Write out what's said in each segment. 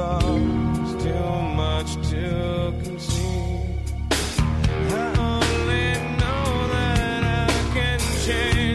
thoughts, too much to conceive. I only know that I can change everything else, just stays the same. So now I step out of the darkness that my life became. I just needed someone to talk to. You were just too busy with yourself. You were never there for me to express how I felt. I just stopped it now. Now I'm older and I feel like I could let some of this anger fade. But it seems the surface I am scratching is the bed that I have made. So where were you? And all this I was going through, you never took the time to ask me just what you could do. I only know that I can change everything else, just stays the same. So now I step out of the darkness that my life became. I just needed someone to talk to. You were just too busy with yourself. You were never there for me to express how I felt. I just stopped it down. Now I'm older and I feel like I could let some of this anger fade. But it seems the surface I am scratching is the bed that I have made. I never meant to fade away. I never meant to fade. I just needed someone to talk to. You were just too busy with yourself. You were never there for me to express how I felt. I just lost it down. Now I'm older and I feel like I could let some of this anger fade. But it seems the surface I am scratching is the bed that I have made. Yeah, big talking brewski. Marissa Smith is who you see. Water cooler combo in here. Crack a cold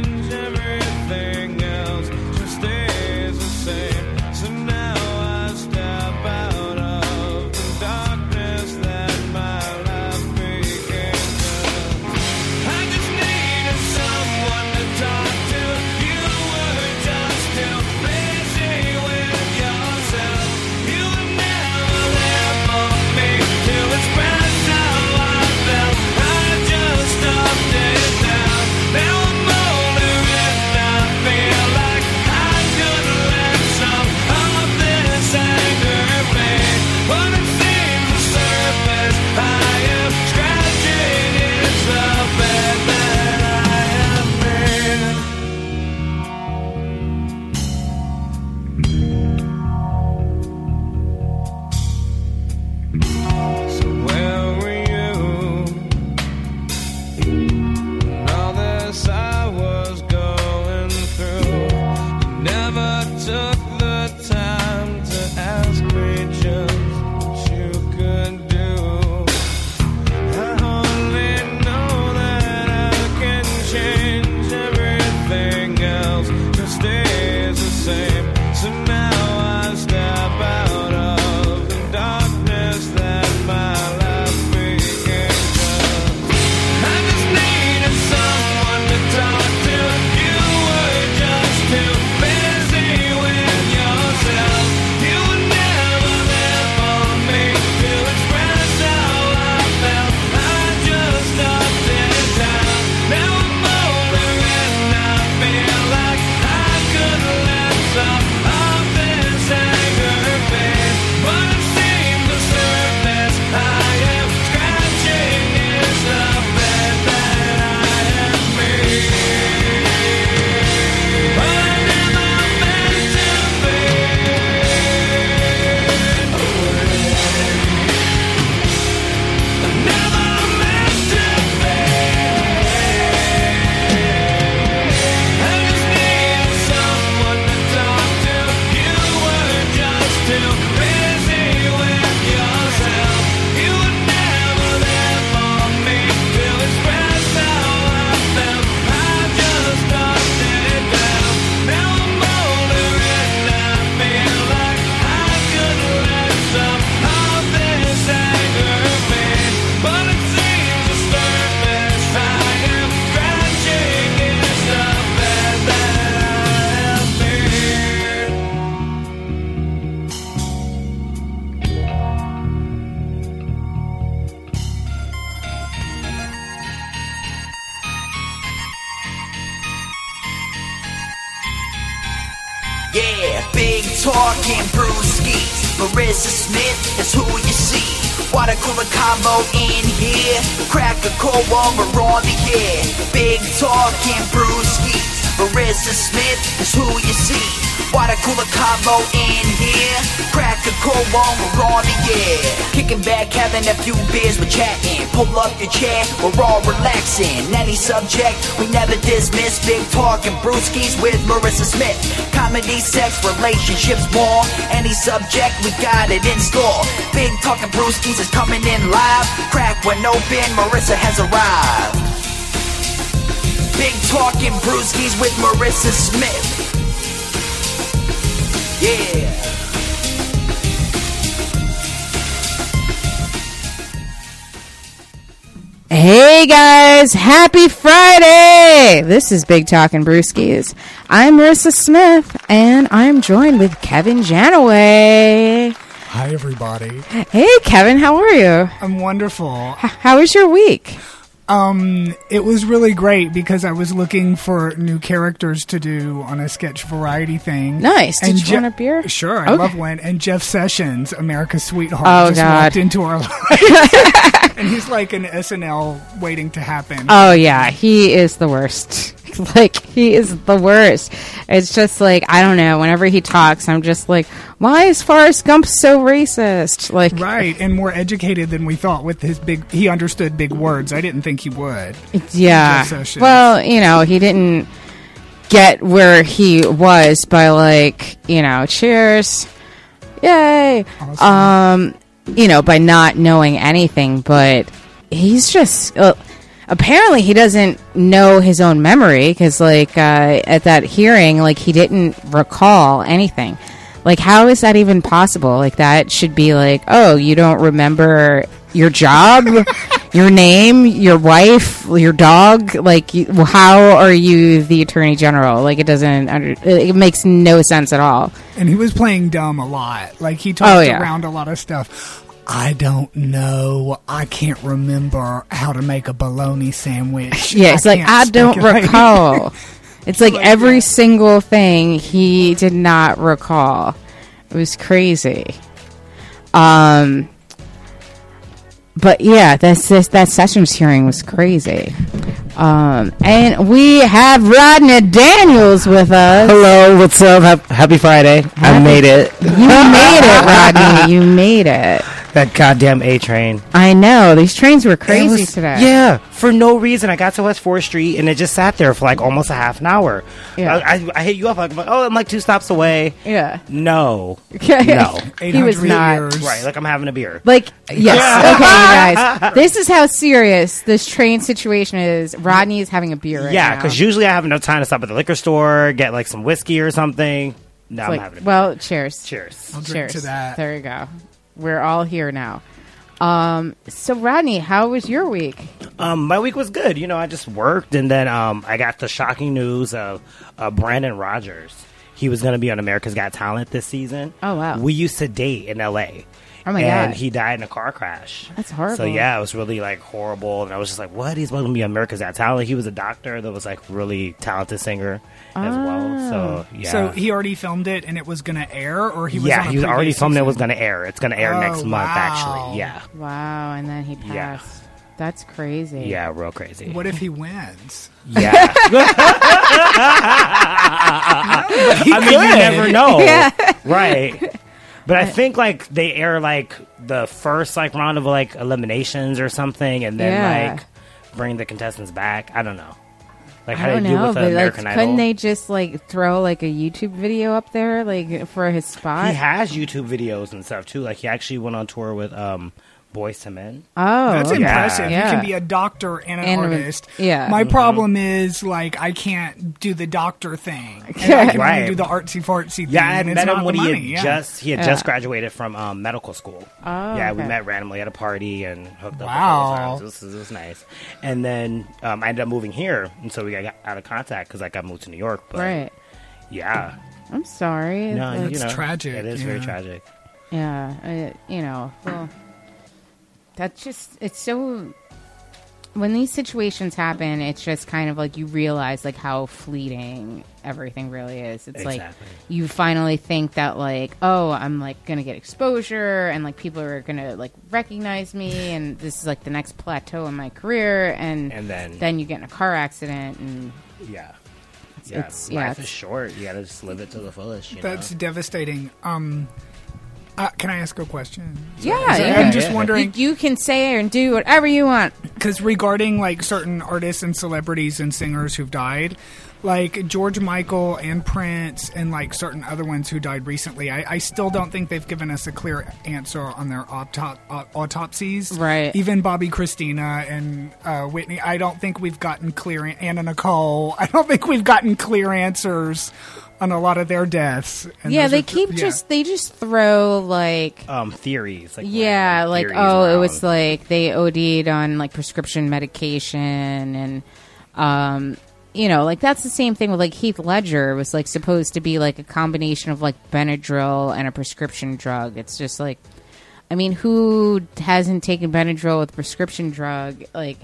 one, we're on the air. Big talking brewski. Marissa Smith is who you see. Water cooler combo in here. Crack a cold one, we're on the air. Kicking back, having a few beers, we're chatting. Pull up your chair, we're all relaxing. Any subject, we never dismiss. Big talking brewskis with Marissa Smith. Comedy, sex, relationships, more. Any subject, we got it in store. Big talking brewskis is coming in live. Crack one open, Marissa has arrived. Big talking brewskis with Marissa Smith. Yeah. Hey guys, happy Friday! This is Big Talkin' Brewskis. I'm Marissa Smith, and I'm joined with Kevin Janaway. Hi, everybody. Hey Kevin, how are you? I'm wonderful. How was your week? It was really great because I was looking for new characters to do on a sketch variety thing. Nice. Did you want a beer? Sure, I love one. And Jeff Sessions, America's Sweetheart, walked into our lives. And he's like an SNL waiting to happen. Oh, yeah. He is the worst. Like, he is the worst. It's just like, I don't know. Whenever he talks, I'm just like, why is Forrest Gump so racist? Like, right. And more educated than we thought with his big... He understood big words. I didn't think he would. Yeah. Well, you know, he didn't get where he was by, like, you know, cheers... Yay! Awesome. You know, by not knowing anything, but he's just... apparently he doesn't know his own memory, because, like, at that hearing, like, he didn't recall anything. Like, how is that even possible? Like, that should be like, oh, you don't remember your job, your name, your wife, your dog. Like, how are you the attorney general? Like, it doesn't, it makes no sense at all. And he was playing dumb a lot. Like, he talked around a lot of stuff. I don't know. I can't remember how to make a bologna sandwich. Yeah, it's like, I don't recall. It's like every single thing he did not recall. It was crazy. But yeah, that Sessions hearing was crazy. And we have Rodney Daniels with us. Hello, what's up? Happy Friday. I made it. You made it, Rodney. You made it. That goddamn A train. I know. These trains were crazy today. Yeah. For no reason. I got to West 4th Street and it just sat there for like almost a half an hour. Yeah. I hit you up. I'm like, oh, I'm like 2 stops away. Yeah. No. Okay. No. He was not. Right. Like, I'm having a beer. Like, yes. Okay, you guys. This is how serious this train situation is. Rodney is having a beer right now. Yeah, because usually I have enough time to stop at the liquor store, get like some whiskey or something. No, I'm having a beer. Well, cheers. Cheers. I'll drink to that. There you go. We're all here now. So, Rodney, how was your week? My week was good. You know, I just worked, and then I got the shocking news of Brandon Rogers. He was going to be on America's Got Talent this season. Oh, wow. We used to date in L.A. Oh, my God. And he died in a car crash. That's horrible. So, yeah, it was really, like, horrible. And I was just like, what? He's supposed to be America's Got Talent. He was a doctor that was, like, really talented singer as well. So, yeah. So, he already filmed it and it was going to air? Or he was on a he already filmed season? It was going to air. It's going to air next month, actually. Yeah. Wow. And then he passed. Yeah. That's crazy. Yeah, real crazy. What if he wins? Yeah. I mean, you never know. Yeah. Right. But I think, like, they air, like, the first, like, round of, like, eliminations or something, and then, like, bring the contestants back. I don't know. Like, how do you deal with American Idol? Couldn't they just, like, throw, like, a YouTube video up there, like, for his spot? He has YouTube videos and stuff, too. Like, he actually went on tour with Boyz II Men. Oh. That's impressive. Yeah. You can be a doctor and an artist. Yeah. My problem is, like, I can't do the doctor thing. And I can only do the artsy-fartsy thing. Yeah, I met him when he had just graduated from medical school. Oh, yeah, we met randomly at a party and hooked up. Wow. This is nice. And then I ended up moving here, and so we got out of contact because I got moved to New York. But, yeah. I'm sorry. No, it's tragic. It is very tragic. Yeah, you know, well... That's just, it's so, when these situations happen, it's just kind of like you realize like how fleeting everything really is. It's like you finally think that like, oh, I'm like going to get exposure and like people are going to like recognize me and this is like the next plateau in my career. And then you get in a car accident and life is short. You got to just live it to the fullest. That's devastating. Can I ask a question? Yeah. I'm just wondering. You can say and do whatever you want. Because regarding like certain artists and celebrities and singers who've died, like George Michael and Prince and like certain other ones who died recently, I still don't think they've given us a clear answer on their autopsies. Right. Even Bobby Christina and Whitney, I don't think we've gotten clear. Anna Nicole, I don't think we've gotten clear answers on a lot of their deaths. And they just throw like theories. Like it was like they OD'd on like prescription medication and you know, like that's the same thing with like Heath Ledger was like supposed to be like a combination of like Benadryl and a prescription drug. It's just like, I mean, who hasn't taken Benadryl with a prescription drug? Like,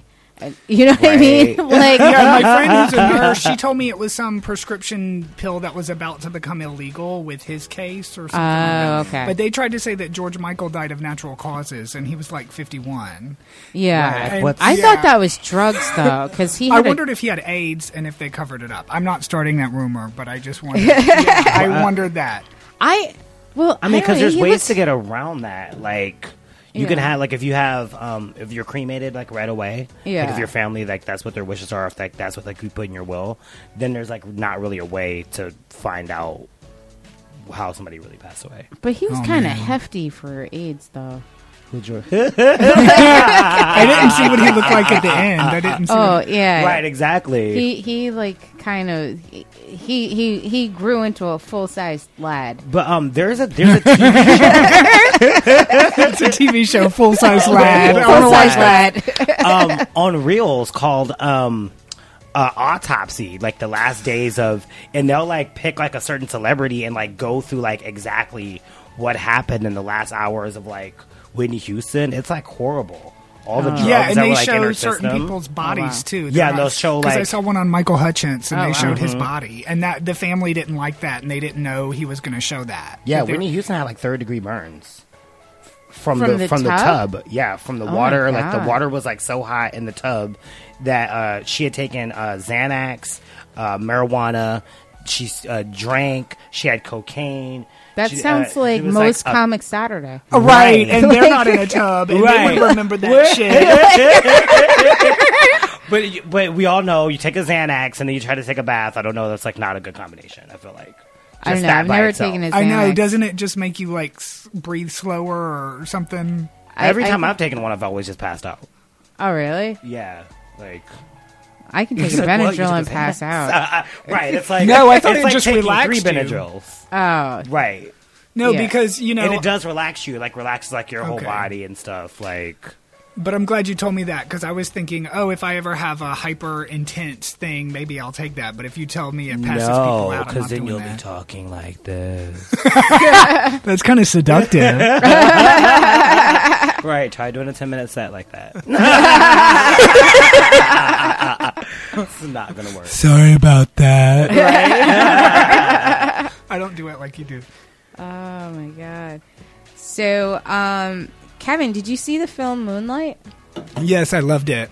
you know what I mean? Like, my friend who's a nurse, she told me it was some prescription pill that was about to become illegal with his case or something. Like that. Okay. But they tried to say that George Michael died of natural causes, and he was like 51. Yeah. Right. I thought that was drugs, though, because he. I wondered if he had AIDS and if they covered it up. I'm not starting that rumor, but I just wondered. I wondered that. I mean, because there's ways to get around that, like. You can have, like, if you have, if you're cremated, like, right away. Yeah. Like, if your family, like, that's what their wishes are, if, like, that's what, like, you put in your will, then there's, like, not really a way to find out how somebody really passed away. But he was kind of hefty for AIDS, though. I didn't see what he looked like at the end. I didn't see. Oh, yeah. Right, exactly. He like kind of he grew into a full-sized lad. But there's a TV show. It's a TV show, full-sized lad. Full-sized lad. On Reels called Autopsy, like the last days of, and they'll like pick like a certain celebrity and like go through like exactly what happened in the last hours of like Whitney Houston. It's like horrible. All the drugs and that they were, like, show certain system. People's bodies too. They're they'll show like, because I saw one on Michael Hutchence and they showed his body, and that the family didn't like that, and they didn't know he was going to show that. Yeah, Whitney Houston had like third-degree burns from the tub. Yeah, from the water. Like the water was like so hot in the tub that she had taken Xanax, marijuana. She drank. She had cocaine. That sounds like most like Comic Saturday. Right. And they're not in a tub. And they would remember that shit. But we all know you take a Xanax and then you try to take a bath. I don't know. That's like not a good combination, I feel like. I don't know. I've never taken a Xanax. I know. Doesn't it just make you like breathe slower or something? Every time I've taken one, I've always just passed out. Oh, really? Yeah. Like, I can take a Benadryl and pass out. Right. It's like, no, I thought it like just relaxed you. 3 Benadryls. Oh. Right. No, because, you know. And it does relax you. Like, relaxes, like, your whole body and stuff. Like. But I'm glad you told me that, because I was thinking, if I ever have a hyper intense thing, maybe I'll take that. But if you tell me it passes people out, I'm not doing that. No, because then you'll be talking like this. That's kind of seductive. Right. Try doing a 10-minute set like that. It's not going to work. Sorry about that. Right? I don't do it like you do. Oh, my God. So, Kevin, did you see the film Moonlight? Yes, I loved it.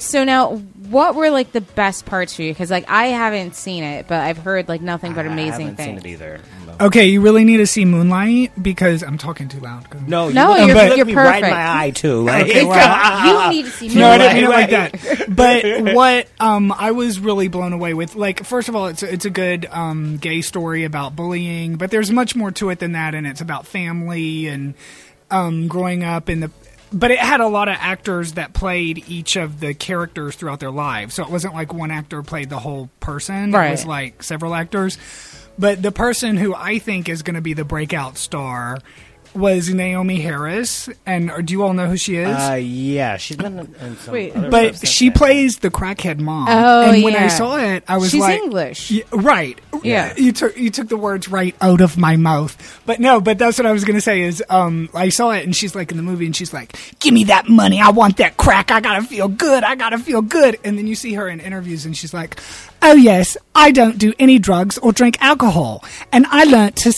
So now, what were like the best parts for you? Because like I haven't seen it, but I've heard like nothing but amazing things. I haven't seen it either. No. Okay, you really need to see Moonlight because I'm talking too loud. You're perfect. Right in my eye too. Like, okay, well, you need to see Moonlight. No, I didn't mean it like that. But what I was really blown away with, like, first of all, it's a good gay story about bullying, but there's much more to it than that, and it's about family and. Growing up but it had a lot of actors that played each of the characters throughout their lives. So it wasn't like one actor played the whole person. Right. It was like several actors. But the person who I think is going to be the breakout star was Naomi Harris. And do you all know who she is? Yeah, she's been in some other but she plays the crackhead mom. Oh, and when I saw it, I was she's English. Yeah, right. Yeah. You took the words right out of my mouth. But no, but that's what I was going to say is I saw it and she's like in the movie and she's like, give me that money. I want that crack. I got to feel good. And then you see her in interviews and she's like, oh, yes, I don't do any drugs or drink alcohol. And I learned to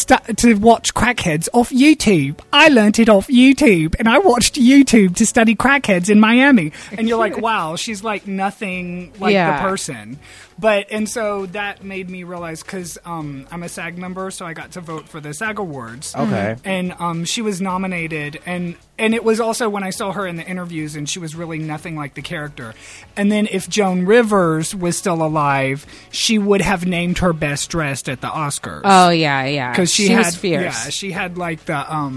watch crackheads off YouTube. I learned it off YouTube and I watched YouTube to study crackheads in Miami. And you're like, wow, she's like nothing like the person. But and so that made me realize because I'm a SAG member, so I got to vote for the SAG Awards. Okay. And she was nominated, and it was also when I saw her in the interviews, and she was really nothing like the character. And then if Joan Rivers was still alive, she would have named her best dressed at the Oscars. Oh yeah, because she was fierce. Yeah, she had like the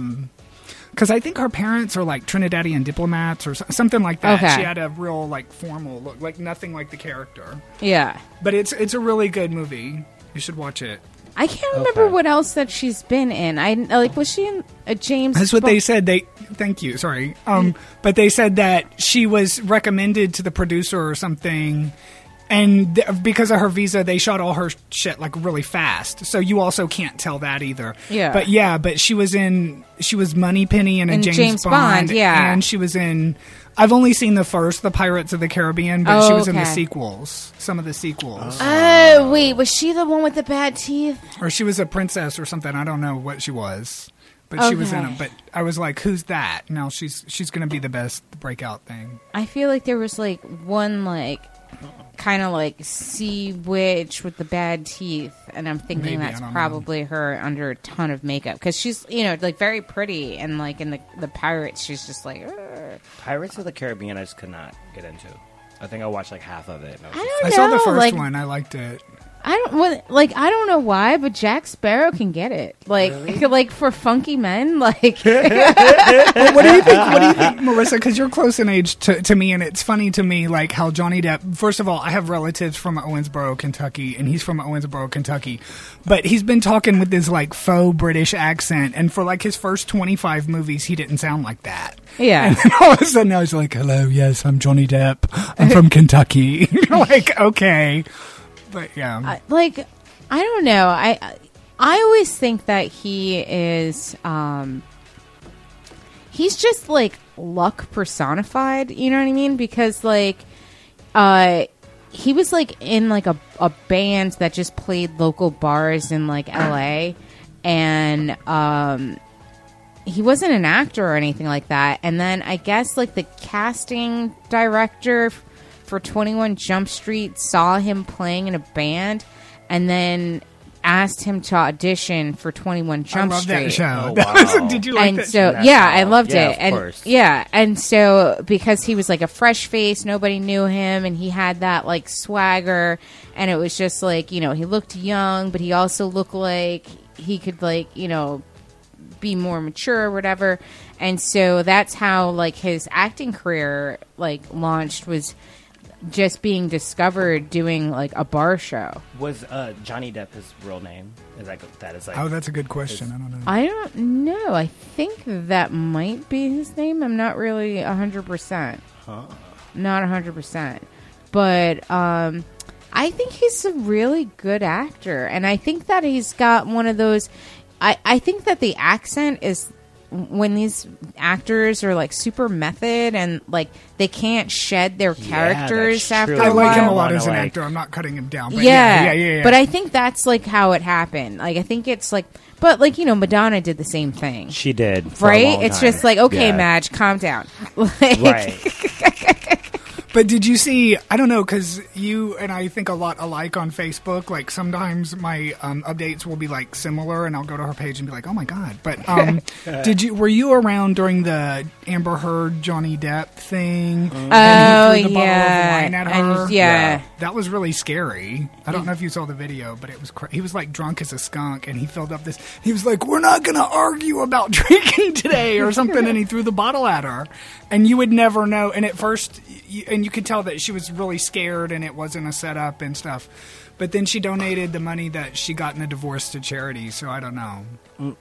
Because I think her parents are like Trinidadian diplomats or something like that. Okay. She had a real like formal look, like nothing like the character. Yeah. But it's a really good movie. You should watch it. I can't remember what else that she's been in. I like was she in a James? That's what they said. Thank you. Sorry. But they said that she was recommended to the producer or something. And because of her visa, they shot all her shit like really fast. So you also can't tell that either. Yeah. But she was Moneypenny in James Bond. Yeah. And she was in, I've only seen the first, The Pirates of the Caribbean, but she was in the sequels, some of the sequels. Oh, wait, was she the one with the bad teeth? Or she was a princess or something. I don't know what she was. But she was in it. But I was like, who's that? Now she's going to be the best breakout thing. I feel like there was like one like... kind of like sea witch with the bad teeth, and I'm thinking that's probably her under a ton of makeup because she's like very pretty, and like in the Pirates she's just like Urgh. Pirates of the Caribbean I just could not get into. I think I watched like half of it. I saw the first one. I liked it. I don't know why, but Jack Sparrow can get it. Like, really? Like for funky men, like. What do you think, Marissa? Because you're close in age to me, and it's funny to me, like how Johnny Depp. First of all, I have relatives from Owensboro, Kentucky, and he's from Owensboro, Kentucky, but he's been talking with this like faux British accent, and for like his first 25 movies, he didn't sound like that. Yeah. And then all of a sudden, I was like, "Hello, yes, I'm Johnny Depp. I'm from Kentucky." You're like, okay. But yeah, like I don't know. I always think that he is. He's just like luck personified. You know what I mean? Because like, he was like in like a band that just played local bars in like LA, and he wasn't an actor or anything like that. And then I guess like the casting director for 21 Jump Street saw him playing in a band and then asked him to audition for 21 Jump Street. I love that show. Oh, wow. Did you like and that so, show? Yeah, I loved it. And, course. Yeah, and so because he was like a fresh face, nobody knew him, and he had that like swagger, and it was just like, you know, he looked young, but he also looked like he could like, you know, be more mature or whatever. And so that's how like his acting career like launched, was just being discovered doing like a bar show. Was Johnny Depp his real name? Is that is like? Oh, that's a good question. I don't know. I don't know. I think that might be his name. I'm not really 100%. Huh? Not 100%. But I think he's a really good actor, and I think that he's got one of those. I think that the accent is. When these actors are like super method and like they can't shed their characters after a while. I like him a lot as an actor. I'm not cutting him down. But yeah. But I think that's like how it happened. Like I think it's like, but like, you know, Madonna did the same thing. She did, right? It's just like, okay, yeah. Madge, calm down. Like, right. But did you see, I don't know, because you and I think a lot alike on Facebook. Like sometimes my updates will be like similar, and I'll go to her page and be like, "Oh my god!" But were you around during the Amber Heard Johnny Depp thing? Mm-hmm. Oh he threw the bottle of wine at her. Yeah, that was really scary. I don't know if you saw the video, but it was he was like drunk as a skunk, and he filled up this. He was like, "We're not gonna argue about drinking today" or something, and he threw the bottle at her, and you would never know. And at first, you could tell that she was really scared and it wasn't a setup and stuff. But then she donated the money that she got in a divorce to charity, so I don't know.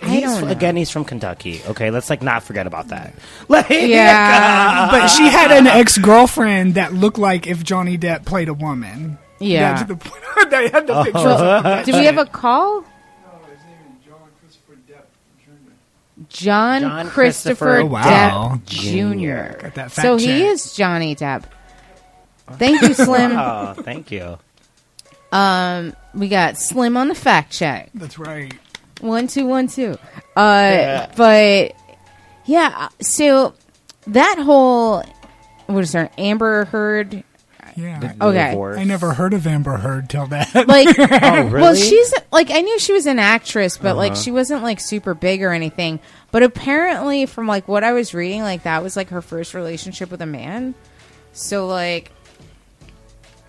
Again, he's from Kentucky. Okay, let's like not forget about that. Like, yeah. But she had an ex-girlfriend that looked like if Johnny Depp played a woman. Yeah. That's the point. They had the pictures. Well, do we have a call? John Christopher Depp Jr. Got that fact so check. He is Johnny Depp. Thank you, Slim. Oh, thank you. We got Slim on the fact check. That's right. 1 2 1 2. But yeah. So that whole what is there? Amber Heard. Yeah. Okay. I never heard of Amber Heard till that. Like, oh, really? Well, she's like, I knew she was an actress, but like, she wasn't like super big or anything. But apparently, from like what I was reading, like that was like her first relationship with a man. So like,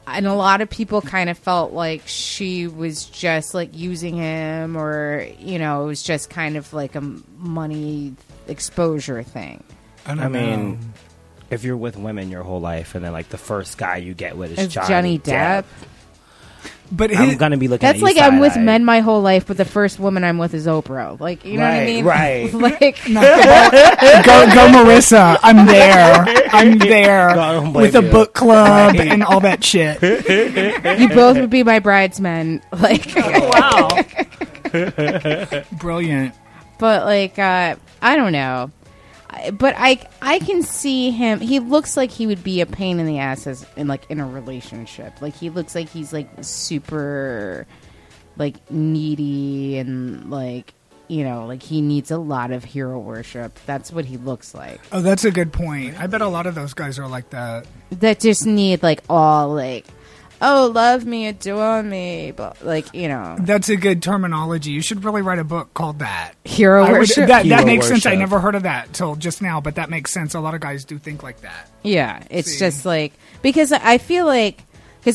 and a lot of people kind of felt like she was just like using him, or you know, it was just kind of like a money exposure thing. I mean. If you're with women your whole life, and then like the first guy you get with is Johnny Depp. But I'm gonna be looking. That's at like I'm with men my whole life, but the first woman I'm with is Oprah. Like you know what I mean? Right. Like go Marissa. I'm there God, with a book club and all that shit. You both would be my bridesmen. Like oh, wow, brilliant. But like I don't know. But I can see him. He looks like he would be a pain in the ass in a relationship. Like he looks like he's like super like needy and like you know like he needs a lot of hero worship. That's what he looks like. Oh, that's a good point. I bet a lot of those guys are like that. That just need like all like. Oh, love me, adore me, but like you know. That's a good terminology. You should really write a book called that. Hero worship. That makes sense. I never heard of that till just now, but that makes sense. A lot of guys do think like that. Yeah, it's just like because I feel like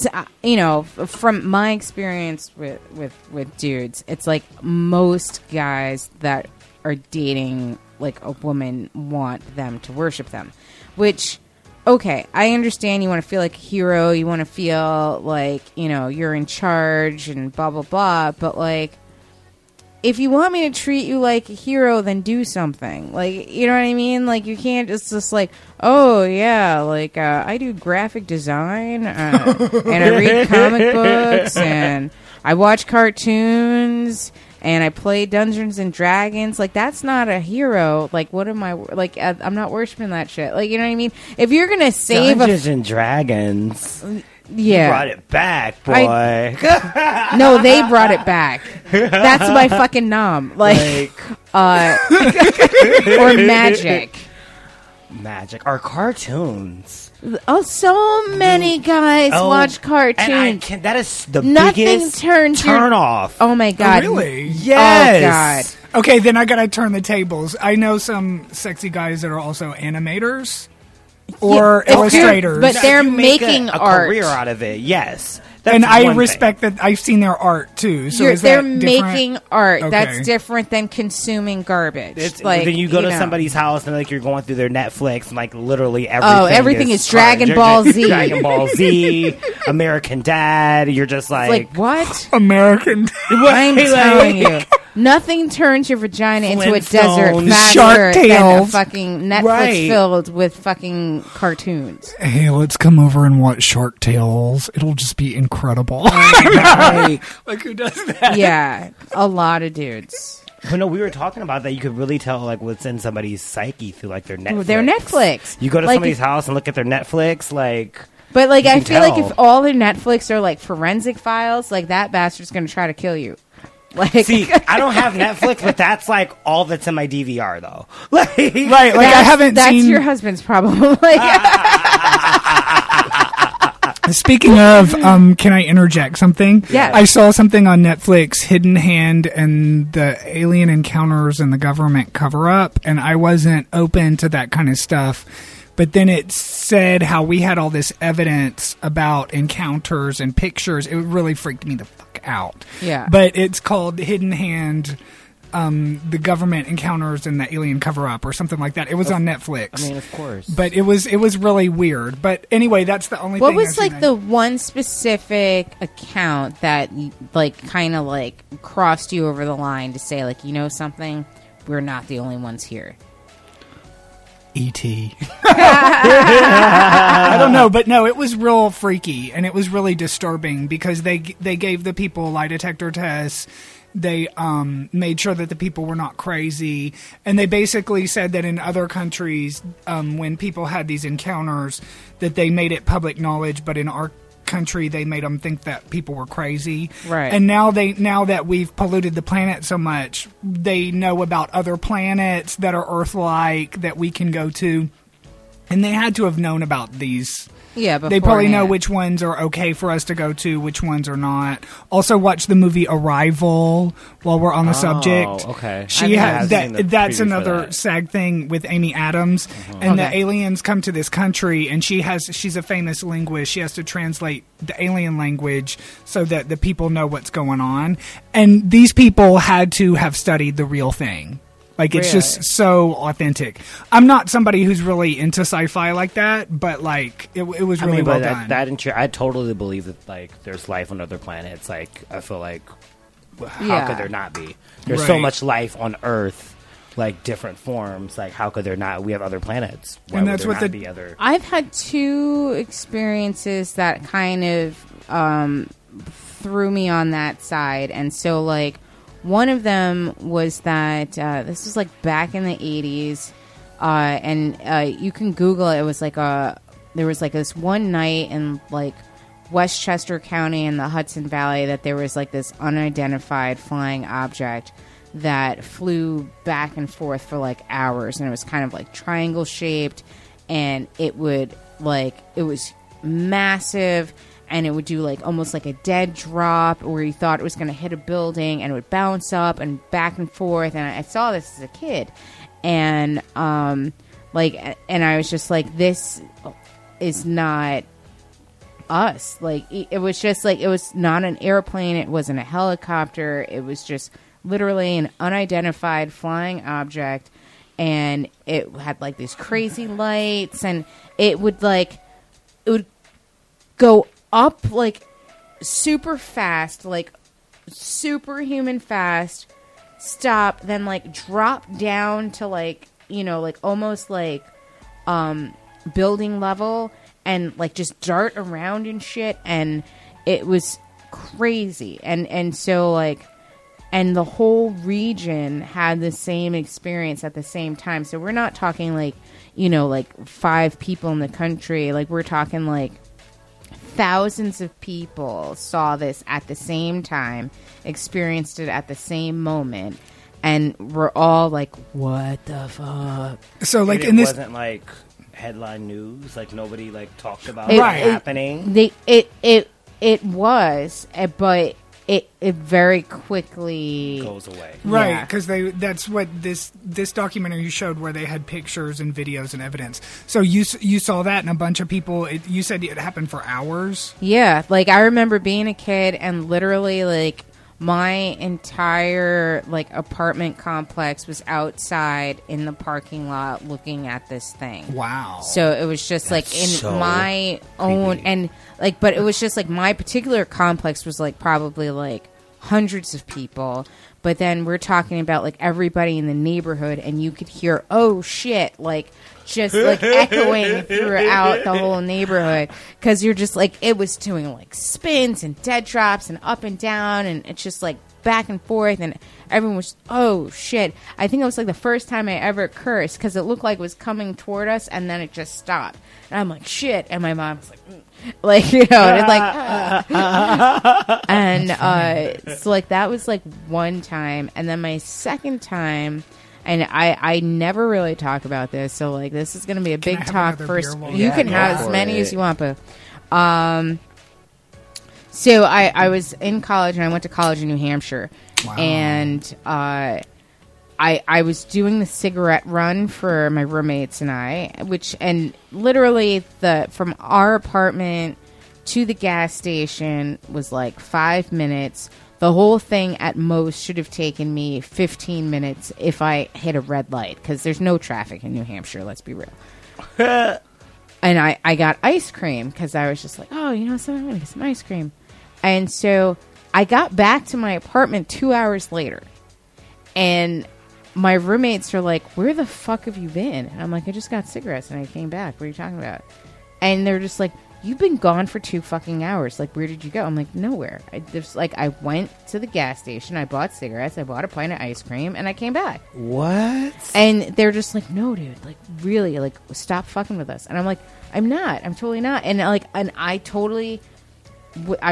Because, you know, from my experience with dudes, it's like most guys that are dating, like, a woman want them to worship them. Which, okay, I understand you want to feel like a hero. You want to feel like, you know, you're in charge and blah, blah, blah. But, like, if you want me to treat you like a hero, then do something. Like, you know what I mean? Like, you can't just like, oh, yeah, like, I do graphic design, and I read comic books, and I watch cartoons, and I play Dungeons and Dragons. Like, that's not a hero. Like, what am I... Like, I'm not worshiping that shit. Like, you know what I mean? If you're gonna save Dungeons and Dragons... Yeah. You brought it back, boy. No, they brought it back. That's my fucking nom. Like or magic. Magic. Or cartoons. Oh, so many guys watch cartoons. And that is the biggest turn off. Oh, my God. Really? Yes. Oh, God. Okay, then I got to turn the tables. I know some sexy guys that are also animators. Or illustrators. But they're making a art. Career out of it, yes. That's and I respect thing. That I've seen their art, too. So is they're that making art. Okay. That's different than consuming garbage. It's, like, then you go to somebody's house and like you're going through their Netflix and like literally everything is Dragon Ball Z. Dragon Ball Z, American Dad. You're just like what? American Dad. I'm telling you. Nothing turns your vagina into a desert faster than a fucking Netflix filled with fucking cartoons. Hey, let's come over and watch Shark Tales. It'll just be incredible. Like, who does that? Yeah, a lot of dudes. Well, no, we were talking about that. You could really tell like what's in somebody's psyche through like their Netflix. Their Netflix. You go to somebody's house and look at their Netflix, like... But, like, I feel like if all their Netflix are, like, forensic files, like, that bastard's going to try to kill you. Like, see, I don't have Netflix, but that's like all that's in my DVR, though. Like, right? Like, I haven't. That's your husband's problem. Speaking of, can I interject something? Yeah. I saw something on Netflix, Hidden Hand, and the alien encounters and the government cover up, and I wasn't open to that kind of stuff. But then it said how we had all this evidence about encounters and pictures. It really freaked me the fuck out. Yeah. But it's called Hidden Hand, the government encounters and the alien cover-up or something like that. It was on Netflix. I mean, of course. But it was really weird. But anyway, that's the only thing. What was like the one specific account that like kind of like crossed you over the line to say like, you know something? We're not the only ones here. E.T. I don't know, but no, it was real freaky, and it was really disturbing because they gave the people lie detector tests. They made sure that the people were not crazy, and they basically said that in other countries, when people had these encounters, that they made it public knowledge, but in our country they made them think that people were crazy, right? And now that we've polluted the planet so much, they know about other planets that are Earth-like that we can go to, and they had to have known about these. Yeah, beforehand. They probably know which ones are okay for us to go to, which ones are not. Also, watch the movie Arrival while we're on the subject. Okay, she has that's another SAG thing with Amy Adams, and the aliens come to this country, and she's a famous linguist. She has to translate the alien language so that the people know what's going on, and these people had to have studied the real thing. Like, it's just so authentic. I'm not somebody who's really into sci-fi like that, but, like, it was really well done. I totally believe that, like, there's life on other planets. Like, I feel like, how could there not be? There's so much life on Earth, like, different forms. Like, how could there not? We have other planets. Why and that's would there what not the be other... I've had two experiences that kind of threw me on that side. And so, like, one of them was that this was like back in the 80s, and you can Google it. It was like there was like this one night in like Westchester County in the Hudson Valley that there was like this unidentified flying object that flew back and forth for like hours, and it was kind of like triangle shaped, and it was massive. And it would do like almost like a dead drop where you thought it was going to hit a building, and it would bounce up and back and forth. And I saw this as a kid, and I was just like, this is not us. Like, it was just like, it was not an airplane. It wasn't a helicopter. It was just literally an unidentified flying object. And it had like these crazy lights, and it would go up like super fast, like superhuman fast, stop, then like drop down to like, you know, like almost like building level, and like just dart around and shit. And it was crazy. And so like, and the whole region had the same experience at the same time. So we're not talking like, you know, like 5 people in the country. Like, we're talking like thousands of people saw this at the same time, experienced it at the same moment. And we're all like, what the fuck? So like, and it wasn't like headline news. Like, nobody like talked about it happening. It was, but... It very quickly goes away. Right, because that's what this documentary showed, where they had pictures and videos and evidence. So you saw that, and a bunch of people, you said it happened for hours? Yeah, like I remember being a kid, and literally like my entire like apartment complex was outside in the parking lot looking at this thing. Wow. So it was just that's like in so my own creepy. And like, but it was just like my particular complex was like probably like hundreds of people, but then we're talking about like everybody in the neighborhood, and you could hear, oh shit, like just like echoing throughout the whole neighborhood, because you're just like, it was doing like spins and dead drops and up and down, and it's just like back and forth, and everyone was, oh shit. I think it was like the first time I ever cursed, because it looked like it was coming toward us, and then it just stopped, and I'm like, shit. And my mom's like, like, you know, and it's like and so like that was like one time. And then my second time, and I never really talk about this, so like this is going to be a big talk first. You can have as many as you want, but so I was in college, and I went to college in New Hampshire. Wow. And I was doing the cigarette run for my roommates and I, and literally from our apartment to the gas station was like 5 minutes. The whole thing at most should have taken me 15 minutes if I hit a red light, because there's no traffic in New Hampshire, let's be real. And I got ice cream, because I was just like, oh, you know something, I'm going to get some ice cream. And so I got back to my apartment 2 hours later, and my roommates are like, where the fuck have you been? And I'm like, I just got cigarettes and I came back. What are you talking about? And they're just like, you've been gone for 2 fucking hours. Like, where did you go? I'm like, nowhere. I went to the gas station. I bought cigarettes. I bought a pint of ice cream, and I came back. What? And they're just like, no, dude. Like, really? Like, stop fucking with us. And I'm like, I'm not. I'm totally not. And like, I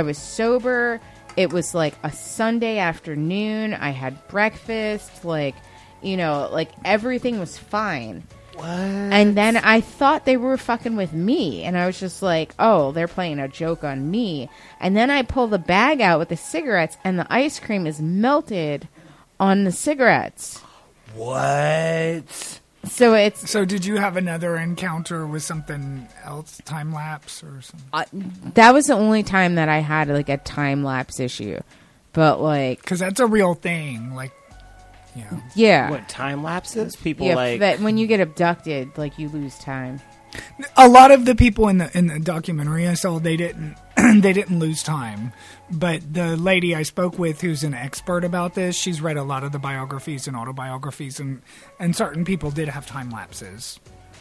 was sober. It was like a Sunday afternoon. I had breakfast. Like, you know, like everything was fine. What? And then I thought they were fucking with me, and I was just like, oh, they're playing a joke on me. And then I pull the bag out with the cigarettes, and the ice cream is melted on the cigarettes. What? So did you have another encounter with something else, time lapse or something? That was the only time that I had like a time lapse issue. But like, 'cause that's a real thing. Like, yeah. Yeah. What, time lapses? People like that when you get abducted, like you lose time. A lot of the people in the documentary I saw, they didn't lose time. But the lady I spoke with, who's an expert about this, she's read a lot of the biographies and autobiographies, and certain people did have time lapses.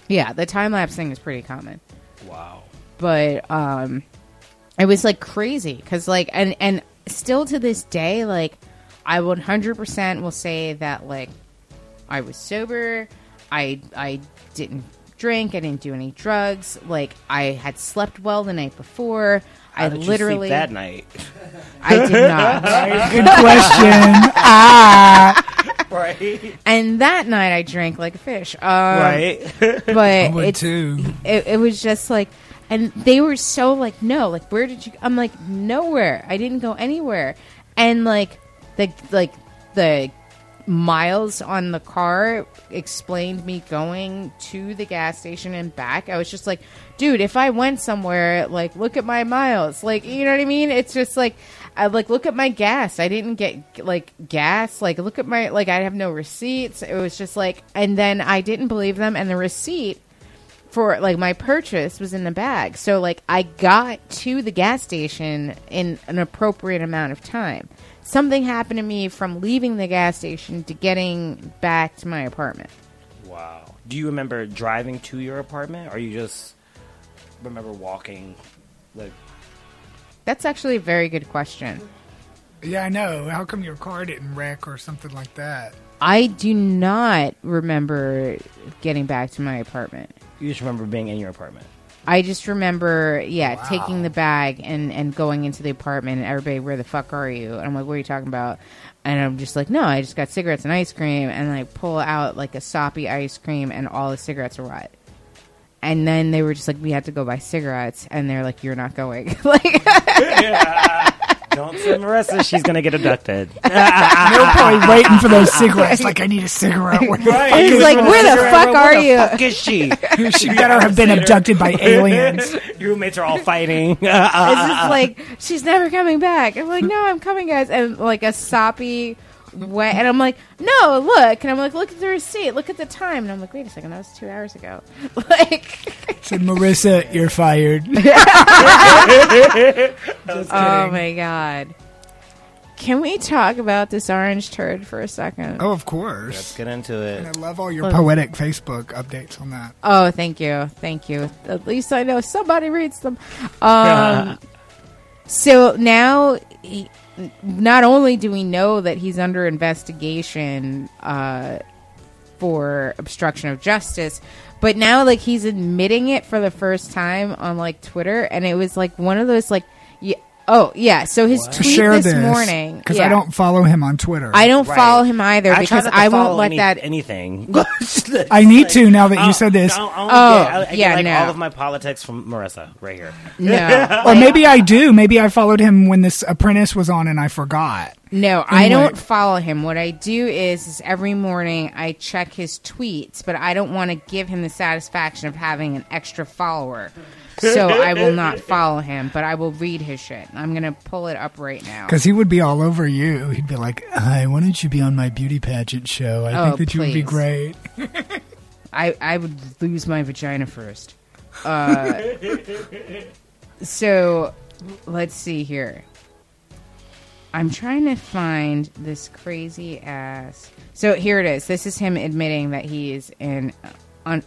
Yeah, the time lapse thing is pretty common. Wow. But it was like crazy, because like, and still to this day, like, I 100% will say that like I was sober, I didn't drink, I didn't do any drugs, like I had slept well the night before. How did you sleep that night? I did not. Good question. Right. And that night I drank like a fish. Right. But it was just like, and they were so like, no, like where did you? I'm like, nowhere. I didn't go anywhere. And like. The miles on the car explained me going to the gas station and back. I was just like, dude, if I went somewhere, like, look at my miles. Like, you know what I mean? It's just like, I like, look at my gas. I didn't get like gas. Like, look at my, like, I have no receipts. It was just like, and then I didn't believe them. And the receipt for like my purchase was in the bag. So like I got to the gas station in an appropriate amount of time. Something happened to me from leaving the gas station to getting back to my apartment. Wow. Do you remember driving to your apartment, or you just remember walking? Like, that's actually a very good question. Yeah, I know. How come your car didn't wreck or something like that? I do not remember getting back to my apartment. You just remember being in your apartment. I just remember, wow, taking the bag and going into the apartment, and everybody, where the fuck are you? And I'm like, what are you talking about? And I'm just like, no, I just got cigarettes and ice cream. And I pull out like a soppy ice cream, and all the cigarettes are rotten. And then they were just like, we had to go buy cigarettes. And they're like, you're not going. Like, yeah. Don't send Marissa. She's going to get abducted. They're probably waiting for those cigarettes. Like, I need a cigarette. Right. He's like, where the fuck are you? Where the fuck is she? She better have been abducted by aliens. Your roommates are all fighting. It's just like, she's never coming back. I'm like, no, I'm coming, guys. And like a soppy wet. And I'm like, no, look. And I'm like, look at the receipt. Look at the time. And I'm like, wait a second. That was 2 hours ago. Like... Said, Marissa, you're fired. Oh, my God. Can we talk about this orange turd for a second? Oh, of course. Let's get into it. And I love all your poetic Facebook updates on that. Oh, thank you. Thank you. At least I know somebody reads them. So now, not only do we know that he's under investigation for obstruction of justice, but now, like, he's admitting it for the first time on, like, Twitter. And it was, like, one of those, like, so his tweet this morning. Because I don't follow him on Twitter. I don't follow him either, because I won't let anything. I need to now that you said this. I get all of my politics from Marissa right here. No. Or maybe I do. Maybe I followed him when this Apprentice was on and I forgot. No, I don't follow him. What I do is every morning I check his tweets, but I don't want to give him the satisfaction of having an extra follower. So I will not follow him, but I will read his shit. I'm going to pull it up right now. Because he would be all over you. He'd be like, hi, why don't you be on my beauty pageant show? I think that you would be great. I would lose my vagina first. So let's see here. I'm trying to find this crazy ass. So here it is. This is him admitting that he is in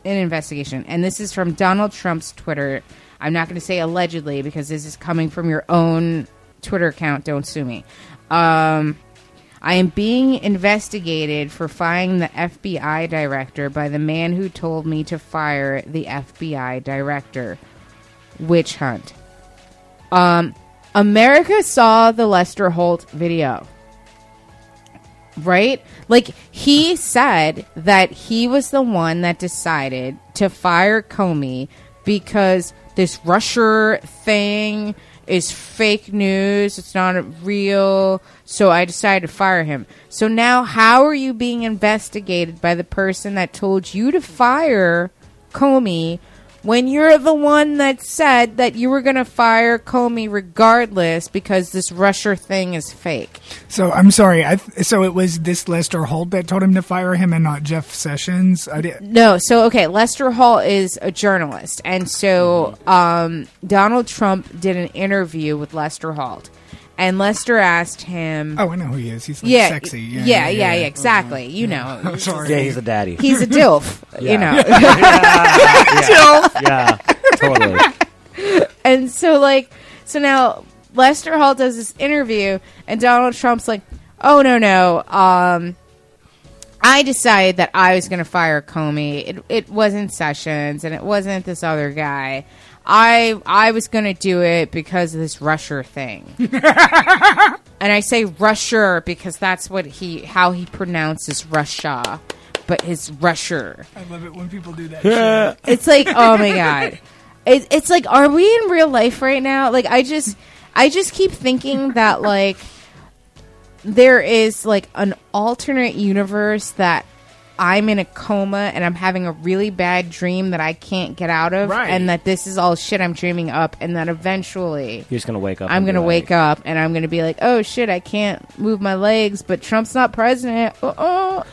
investigation. And this is from Donald Trump's Twitter. I'm not going to say allegedly, because this is coming from your own Twitter account. Don't sue me. I am being investigated for firing the FBI director by the man who told me to fire the FBI director. Witch hunt. America saw the Lester Holt video, right? Like, he said that he was the one that decided to fire Comey because this Russia thing is fake news. It's not real. So I decided to fire him. So now how are you being investigated by the person that told you to fire Comey when you're the one that said that you were going to fire Comey regardless because this Russia thing is fake? So, I'm sorry. So it was this Lester Holt that told him to fire him and not Jeff Sessions? No. So, okay. Lester Holt is a journalist. And so Donald Trump did an interview with Lester Holt. And Lester asked him... Oh, I know who he is. He's like sexy. Yeah, exactly. You know. I'm sorry. Yeah, he's a daddy. He's a dilf, you know. Totally. And so, like... So now, Lester Holt does this interview, and Donald Trump's like, oh, no. I decided that I was going to fire Comey. It wasn't Sessions, and it wasn't this other guy. I was going to do it because of this Rusher thing. And I say Rusher because that's what he pronounces Russia, but his Rusher. I love it when people do that shit. It's like, oh my God. It's like, are we in real life right now? Like, I just keep thinking that, like, there is like an alternate universe that I'm in a coma and I'm having a really bad dream that I can't get out of, right, and that this is all shit I'm dreaming up, and that eventually you're just gonna wake up. I'm gonna wake up and I'm gonna be like, oh shit, I can't move my legs, but Trump's not president. Because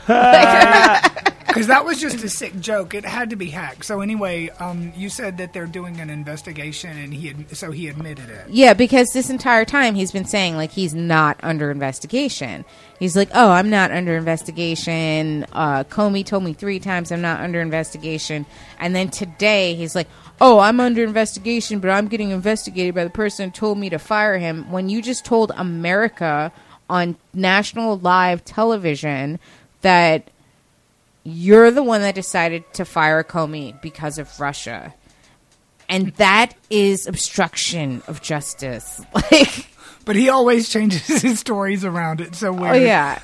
that was just a sick joke. It had to be hacked. So anyway, you said that they're doing an investigation, and he admitted it. Yeah, because this entire time he's been saying like he's not under investigation. He's like, oh, I'm not under investigation. Comey told me 3 times I'm not under investigation, and then today he's like, oh, I'm under investigation, but I'm getting investigated by the person who told me to fire him. When you just told America on national live television that you're the one that decided to fire Comey because of Russia. And that is obstruction of justice. Like, but he always changes his stories around it. So weird. Oh, yeah.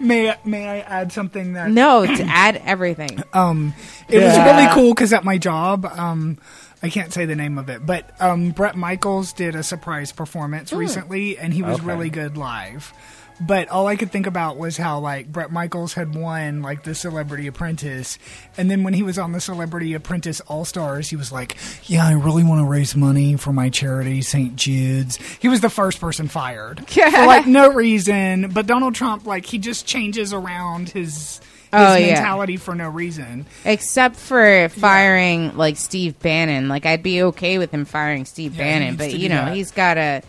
May I add something? That No, to add everything. It was really cool because at my job, I can't say the name of it, but Bret Michaels did a surprise performance recently, and he was really good live. But all I could think about was how, like, Bret Michaels had won, like, the Celebrity Apprentice. And then when he was on the Celebrity Apprentice All-Stars, he was like, yeah, I really want to raise money for my charity, St. Jude's. He was the first person fired. For, like, no reason. But Donald Trump, like, he just changes around his mentality for no reason. Except for firing, like, Steve Bannon. Like, I'd be okay with him firing Steve Bannon. But, you know, he's got to...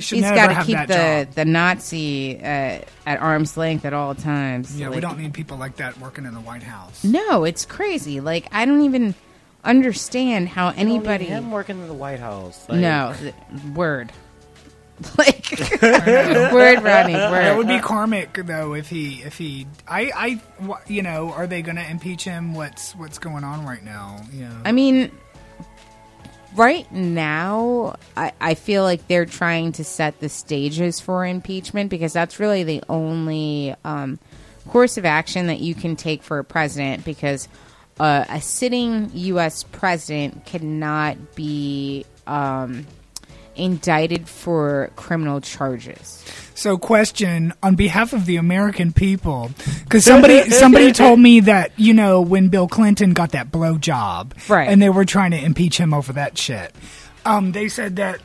He's got to keep the Nazi at arm's length at all times. Yeah, like, we don't need people like that working in the White House. No, it's crazy. Like, I don't even understand how anybody... You don't need him working in the White House. Like... No, word. Like, word, Rodney, word. It would be karmic, though, if he... you know, are they going to impeach him? What's going on right now? Yeah. I mean... Right now, I feel like they're trying to set the stages for impeachment because that's really the only course of action that you can take for a president, because a sitting U.S. president cannot be indicted for criminal charges. So, question on behalf of the American people, because somebody told me that, you know, when Bill Clinton got that blow job, right, and they were trying to impeach him over that shit, they said that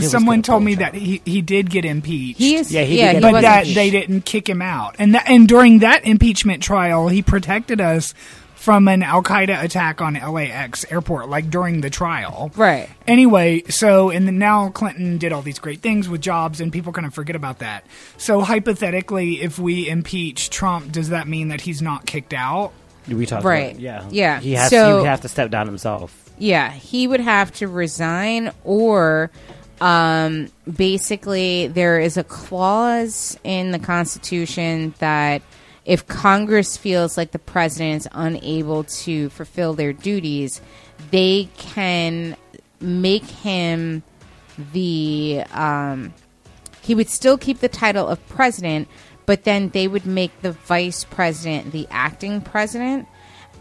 someone told me that he did get impeached. But that they didn't kick him out, and during that impeachment trial, he protected us from an Al-Qaeda attack on LAX airport, like, during the trial. Right. Anyway, so, and now Clinton did all these great things with jobs, and people kind of forget about that. So, hypothetically, if we impeach Trump, does that mean that he's not kicked out? We talked about it. Yeah. Yeah. He would have to step down himself. Yeah. He would have to resign, or... basically, there is a clause in the Constitution that... if Congress feels like the president's unable to fulfill their duties, they can make him the... he would still keep the title of president, but then they would make the vice president the acting president,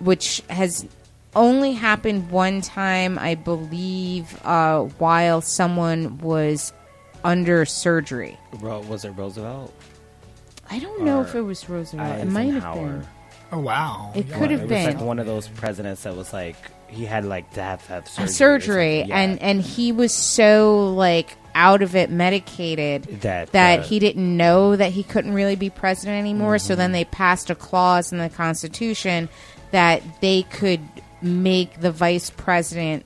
which has only happened one time, I believe, while someone was under surgery. Was it Roosevelt? I don't know if it was Roosevelt. It might have been. Oh, wow. It could have been. It was like one of those presidents that was like, he had like to have surgery. And he was so like out of it medicated that he didn't know that he couldn't really be president anymore. Mm-hmm. So then they passed a clause in the Constitution that they could make the vice president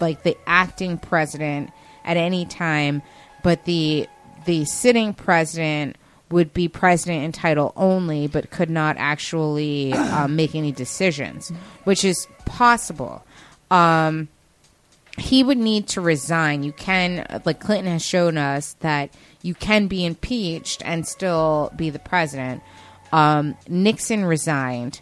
like the acting president at any time. But the sitting president... would be president in title only, but could not actually make any decisions, which is possible. He would need to resign. You can, like Clinton has shown us, that you can be impeached and still be the president. Nixon resigned,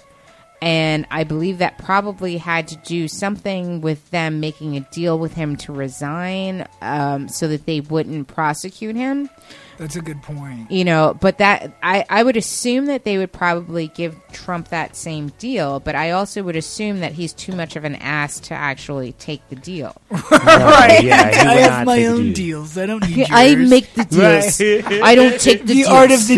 and I believe that probably had to do something with them making a deal with him to resign so that they wouldn't prosecute him. That's a good point. You know, but that I would assume that they would probably give Trump that same deal, but I also would assume that he's too much of an ass to actually take the deal. Right. Yeah, I have my own deals. I don't need yours. I make the deals. Right. I don't take the deals. The art of the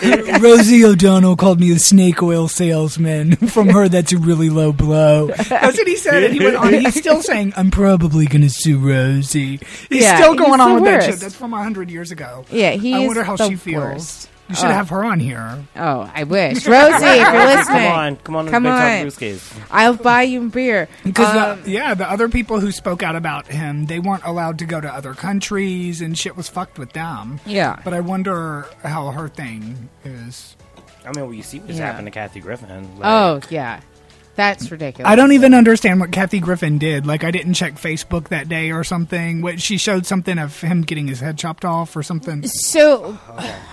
deal. Like, Rosie O'Donnell called me the snake oil salesman. From her, that's a really low blow. That's what he said. And he went on. He's still saying, I'm probably going to sue Rosie. He's still going on with that shit. That's from 100 years ago. Yeah, I wonder how she feels. Worst. You should have her on here. Oh, I wish. Rosie, if you're listening. Come on. I'll buy you beer. Because the other people who spoke out about him, they weren't allowed to go to other countries and shit was fucked with them. Yeah. But I wonder how her thing is. I mean, well, you see what's happened to Kathy Griffin. Like, that's ridiculous. I don't even understand what Kathy Griffin did. Like, I didn't check Facebook that day or something. What, she showed something of him getting his head chopped off or something. So,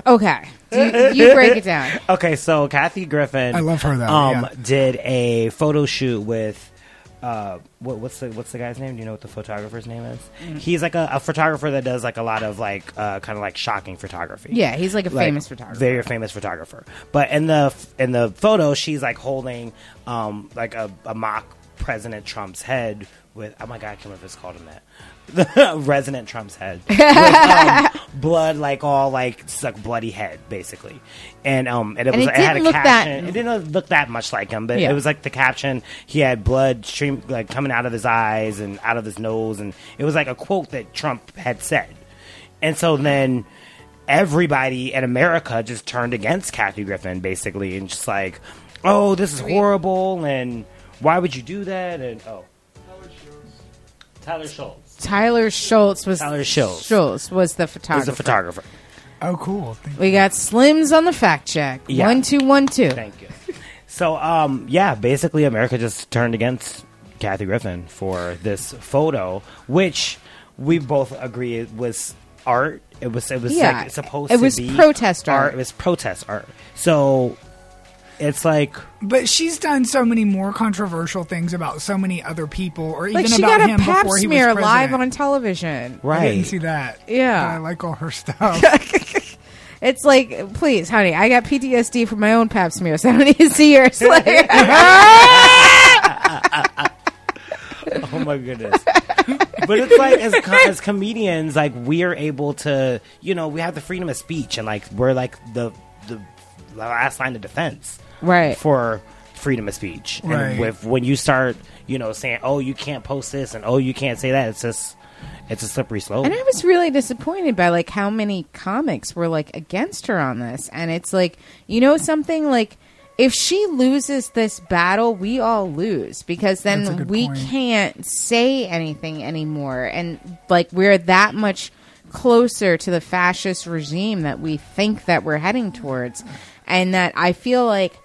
okay. You break it down. Okay, so Kathy Griffin. I love her, though. Did a photo shoot with... what's the guy's name? Do you know what the photographer's name is? Mm-hmm. He's like a photographer that does like a lot of like kind of like shocking photography. Yeah, he's like a famous photographer. Very famous photographer. But in the photo, she's like holding like a mock President Trump's head with, oh my God, I can't remember if it's called him that. Resident Trump's head with, blood, like all like suck bloody head basically, and it had a caption. It didn't look that much like him, but it was like the caption. He had blood stream like coming out of his eyes and out of his nose, and it was like a quote that Trump had said, and so then everybody in America just turned against Kathy Griffin basically, and just like, oh, this is horrible, and why would you do that? And Tyler Schultz was the photographer. He's a photographer. Oh, cool. Thank you. We got Slims on the fact check. Yeah. 1212. Thank you. So, basically America just turned against Kathy Griffin for this photo, which we both agree it was art. It was supposed to be protest art. It was protest art. So... it's like... but she's done so many more controversial things about so many other people, or even about him before he was president. Like, she got a pap smear live on television. Right. I didn't see that. Yeah. But I like all her stuff. It's like, please, honey, I got PTSD from my own pap smear, so I don't need to see yours. Like, oh, my goodness. But it's like, as comedians, like, we are able to, you know, we have the freedom of speech, and, like, we're, like, the last line of defense. Right. For freedom of speech. Right. And when you start, you know, saying, oh, you can't post this and oh, you can't say that, it's a slippery slope. And I was really disappointed by like how many comics were like against her on this. And it's like, you know, something like if she loses this battle, we all lose because then we can't say anything anymore. And like we're that much closer to the fascist regime that we think that we're heading towards. And that I feel like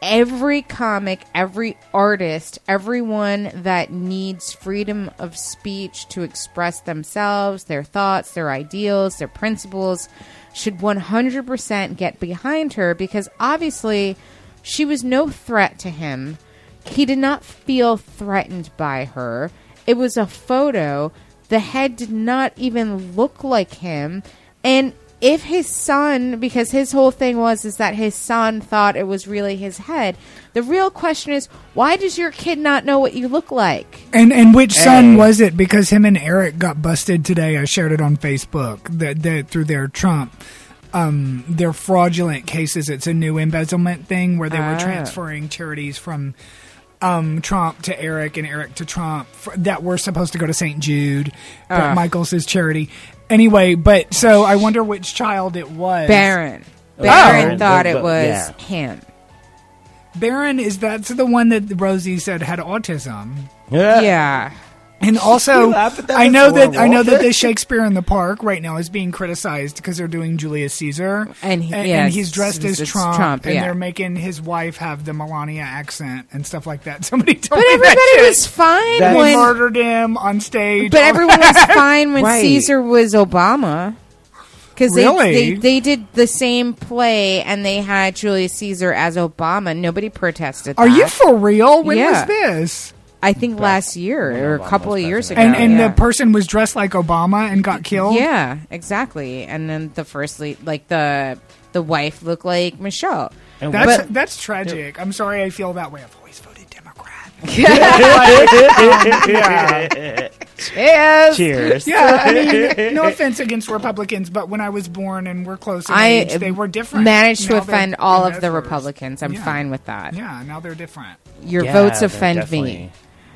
every comic, every artist, everyone that needs freedom of speech to express themselves, their thoughts, their ideals, their principles should 100% get behind her because obviously she was no threat to him. He did not feel threatened by her. It was a photo. The head did not even look like him. And if his son, because his whole thing was that his son thought it was really his head. The real question is, why does your kid not know what you look like? And which son was it? Because him and Eric got busted today. I shared it on Facebook that through their Trump, their fraudulent cases. It's a new embezzlement thing where they were transferring charities from Trump to Eric and Eric to Trump that were supposed to go to St. Jude, but Michael's his charity. Anyway, but so I wonder which child it was. Barron thought it was him. Barron that's the one that Rosie said had autism. Yeah. And also, I know that the Shakespeare in the Park right now is being criticized because they're doing Julius Caesar, and he's dressed as Trump, and they're making his wife have the Melania accent and stuff like that. Somebody told me that. But everybody was fine when they murdered him on stage. But everyone was fine when Caesar was Obama. Because they did the same play and they had Julius Caesar as Obama. Nobody protested that. Are you for real? When was this? I think last year or a couple of years ago. And the person was dressed like Obama and got killed? Yeah, exactly. And then the first the wife looked like Michelle. That's tragic. I'm sorry I feel that way. I've always voted Democrat. Yeah. Cheers. Yeah, I mean, no offense against Republicans, but when I was born and we're close in age, they were different. Managed to offend all of the Republicans. I'm fine with that. Yeah, now they're different. Your votes offend me.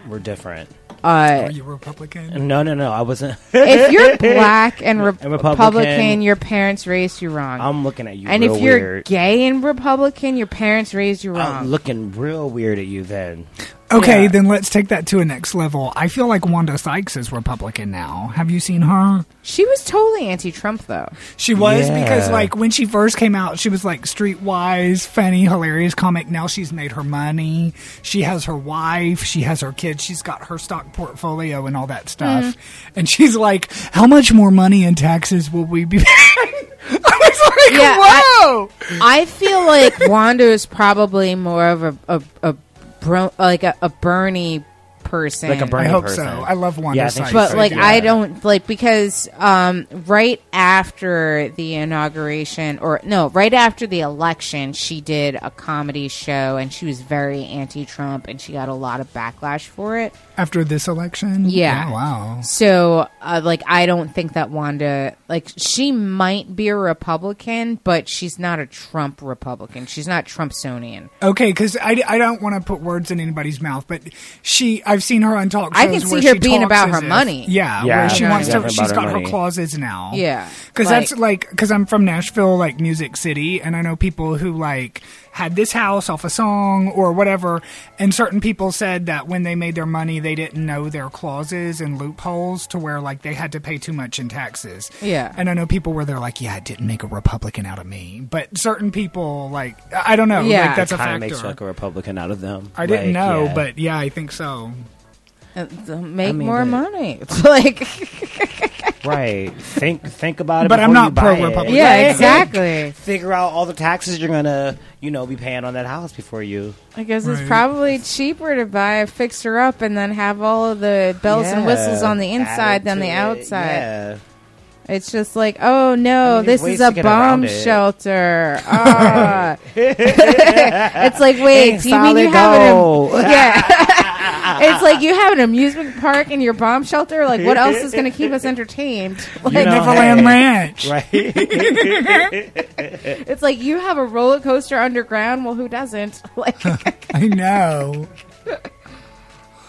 We're different. Are you Republican? No, I wasn't. If you're black and Republican, your parents raised you wrong. I'm looking at you and real weird. And if you're gay and Republican, your parents raised you wrong. I'm looking real weird at you then. Okay, then let's take that to a next level. I feel like Wanda Sykes is Republican now. Have you seen her? She was totally anti-Trump, though. She was because, when she first came out, she was, streetwise, funny, hilarious comic. Now she's made her money. She has her wife. She has her kids. She's got her stock portfolio and all that stuff. Mm-hmm. And she's like, how much more money in taxes will we be paying? I was like, whoa! I feel like Wanda is probably more of a Bernie person. Like a Bernie person. I hope so. I love Wanda Sykes. But I don't because right after the inauguration right after the election, she did a comedy show and she was very anti-Trump and she got a lot of backlash for it. After this election? Yeah. Oh, wow. So I don't think that Wanda she might be a Republican, but she's not a Trump Republican. She's not Trumpsonian. Okay, because I don't want to put words in anybody's mouth, but I've seen her on talk shows. I can see her being about her money. Yeah, where she wants to. She's got her clauses now. Yeah, because because I'm from Nashville, Music City, and I know people who had this house off a song or whatever, and certain people said that when they made their money, they didn't know their clauses and loopholes to where, they had to pay too much in taxes. Yeah. And I know people where they're it didn't make a Republican out of me. But certain people, I don't know. Yeah. That's a factor. It kind of makes a Republican out of them. I didn't know, but yeah, I think so. More money. Right. Think about it. But I'm not pro-Republican. Yeah, exactly. Figure out all the taxes you're going to, be paying on that house before you. I guess it's probably cheaper to buy a fixer-up and then have all of the bells and whistles on the inside than the outside. Yeah. It's just this is a bomb shelter. It's wait, do you mean you have an... Yeah. It's you have an amusement park in your bomb shelter. What else is going to keep us entertained? Neverland Ranch. Right. It's you have a roller coaster underground. Well, who doesn't? I know.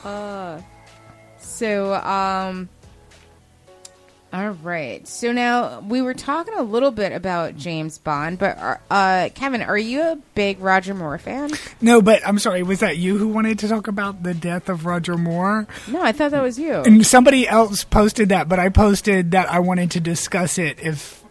All right. So now we were talking a little bit about James Bond, but Kevin, are you a big Roger Moore fan? No, but I'm sorry. Was that you who wanted to talk about the death of Roger Moore? No, I thought that was you. And somebody else posted that, but I posted that I wanted to discuss it if...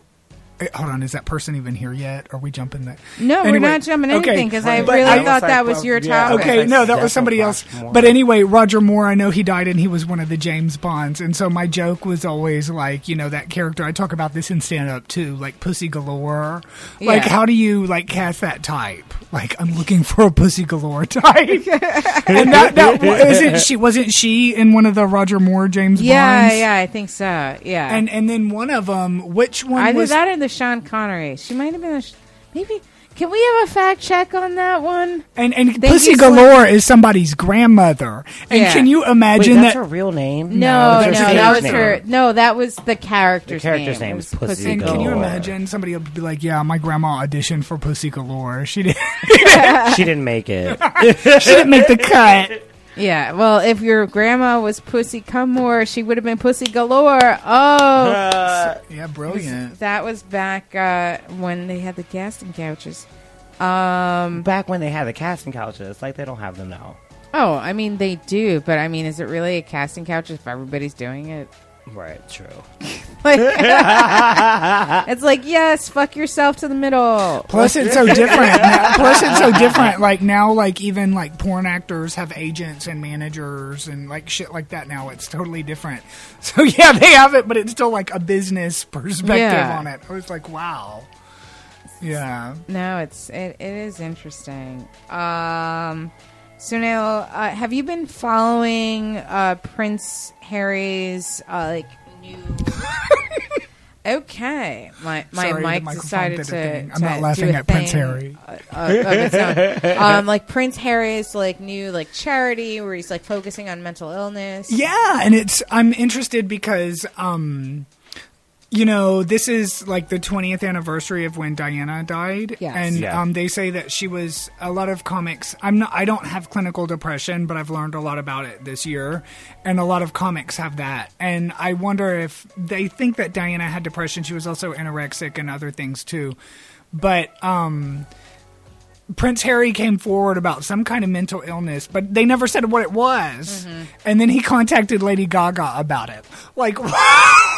Hold on, is that person even here yet? Are we jumping that? No, anyway, we're not jumping anything because I really thought that was your topic. Yeah. Okay, no, that was somebody else. But anyway, Roger Moore, I know he died and he was one of the James Bonds. And so my joke was always that character. I talk about this in stand-up too, pussy galore. Yeah. How do you cast that type? I'm looking for a pussy galore type. And that wasn't she in one of the Roger Moore James Bonds? Yeah, I think so. Yeah. And then one of them, which one was that in the Sean Connery. She might have been maybe. Can we have a fact check on that one? And Pussy Galore is somebody's grandmother. And can you imagine that's her real name? No, that was her. No, that was the character's name. The character's name is Pussy Galore. And can you imagine somebody would be like, "Yeah, my grandma auditioned for Pussy Galore. She didn't. She didn't make it. She didn't make the cut." Yeah, well, if your grandma was Pussy Cumore, she would have been Pussy Galore. Yeah, brilliant. That was back when they had the casting couches. Back when they had the casting couches. They don't have them now. Oh, I mean, they do. But, I mean, is it really a casting couch if everybody's doing it? Right, true. It's yes, fuck yourself to the middle. Plus, it's so different. Now, even porn actors have agents and managers and shit like that. Now it's totally different. So yeah, they have it, but it's still a business perspective on it. I was like, wow. Yeah. No, it is interesting. So now, have you been following Prince Harry's new? Okay, my sorry, mic decided to. I'm not laughing at thing. Prince Harry. Prince Harry's new charity where he's focusing on mental illness. Yeah, and I'm interested because this is the 20th anniversary of when Diana died, yes. And they say that she was a lot of comics. I don't have clinical depression, but I've learned a lot about it this year, and a lot of comics have that. And I wonder if they think that Diana had depression. She was also anorexic and other things too, but Prince Harry came forward about some kind of mental illness, but they never said what it was. Mm-hmm. And then he contacted Lady Gaga about it. What?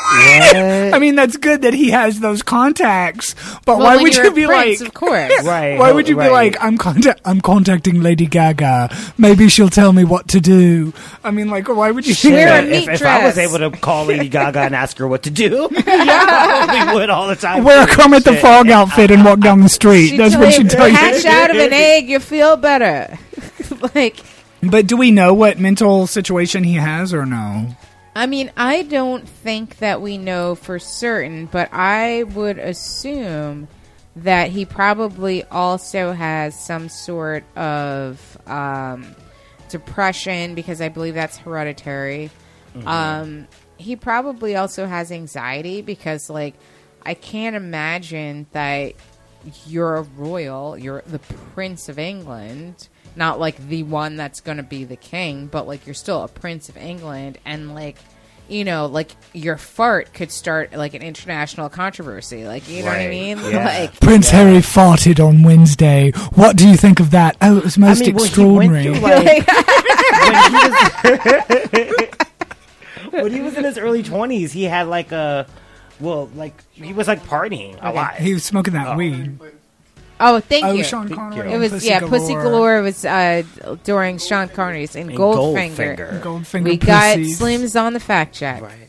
I mean, that's good that he has those contacts, but why would you be Prince, of course. Right. Why would you be I'm contacting Lady Gaga. Maybe she'll tell me what to do. I mean, why would you share if I was able to call Lady Gaga and ask her what to do, I probably would all the time. Wear a Kermit the Frog outfit and walk down the street. That's what she'd tell you. Hash out of an egg, you feel better. But do we know what mental situation he has or no? I mean, I don't think that we know for certain, but I would assume that he probably also has some sort of depression, because I believe that's hereditary. Mm-hmm. He probably also has anxiety, because, I can't imagine that you're a royal, you're the Prince of England. Not the one that's going to be the king, but you're still a Prince of England, and your fart could start an international controversy. You know what I mean? Yeah. Prince Harry farted on Wednesday. What do you think of that? Oh, it was most extraordinary. When he was in his early 20s, he had he was partying a lot. He was smoking that weed. Oh, thank you. Sean Connery. It was Pussy Galore was during Sean Connery's in Goldfinger. Goldfinger. We got Slims on the fact check. Right,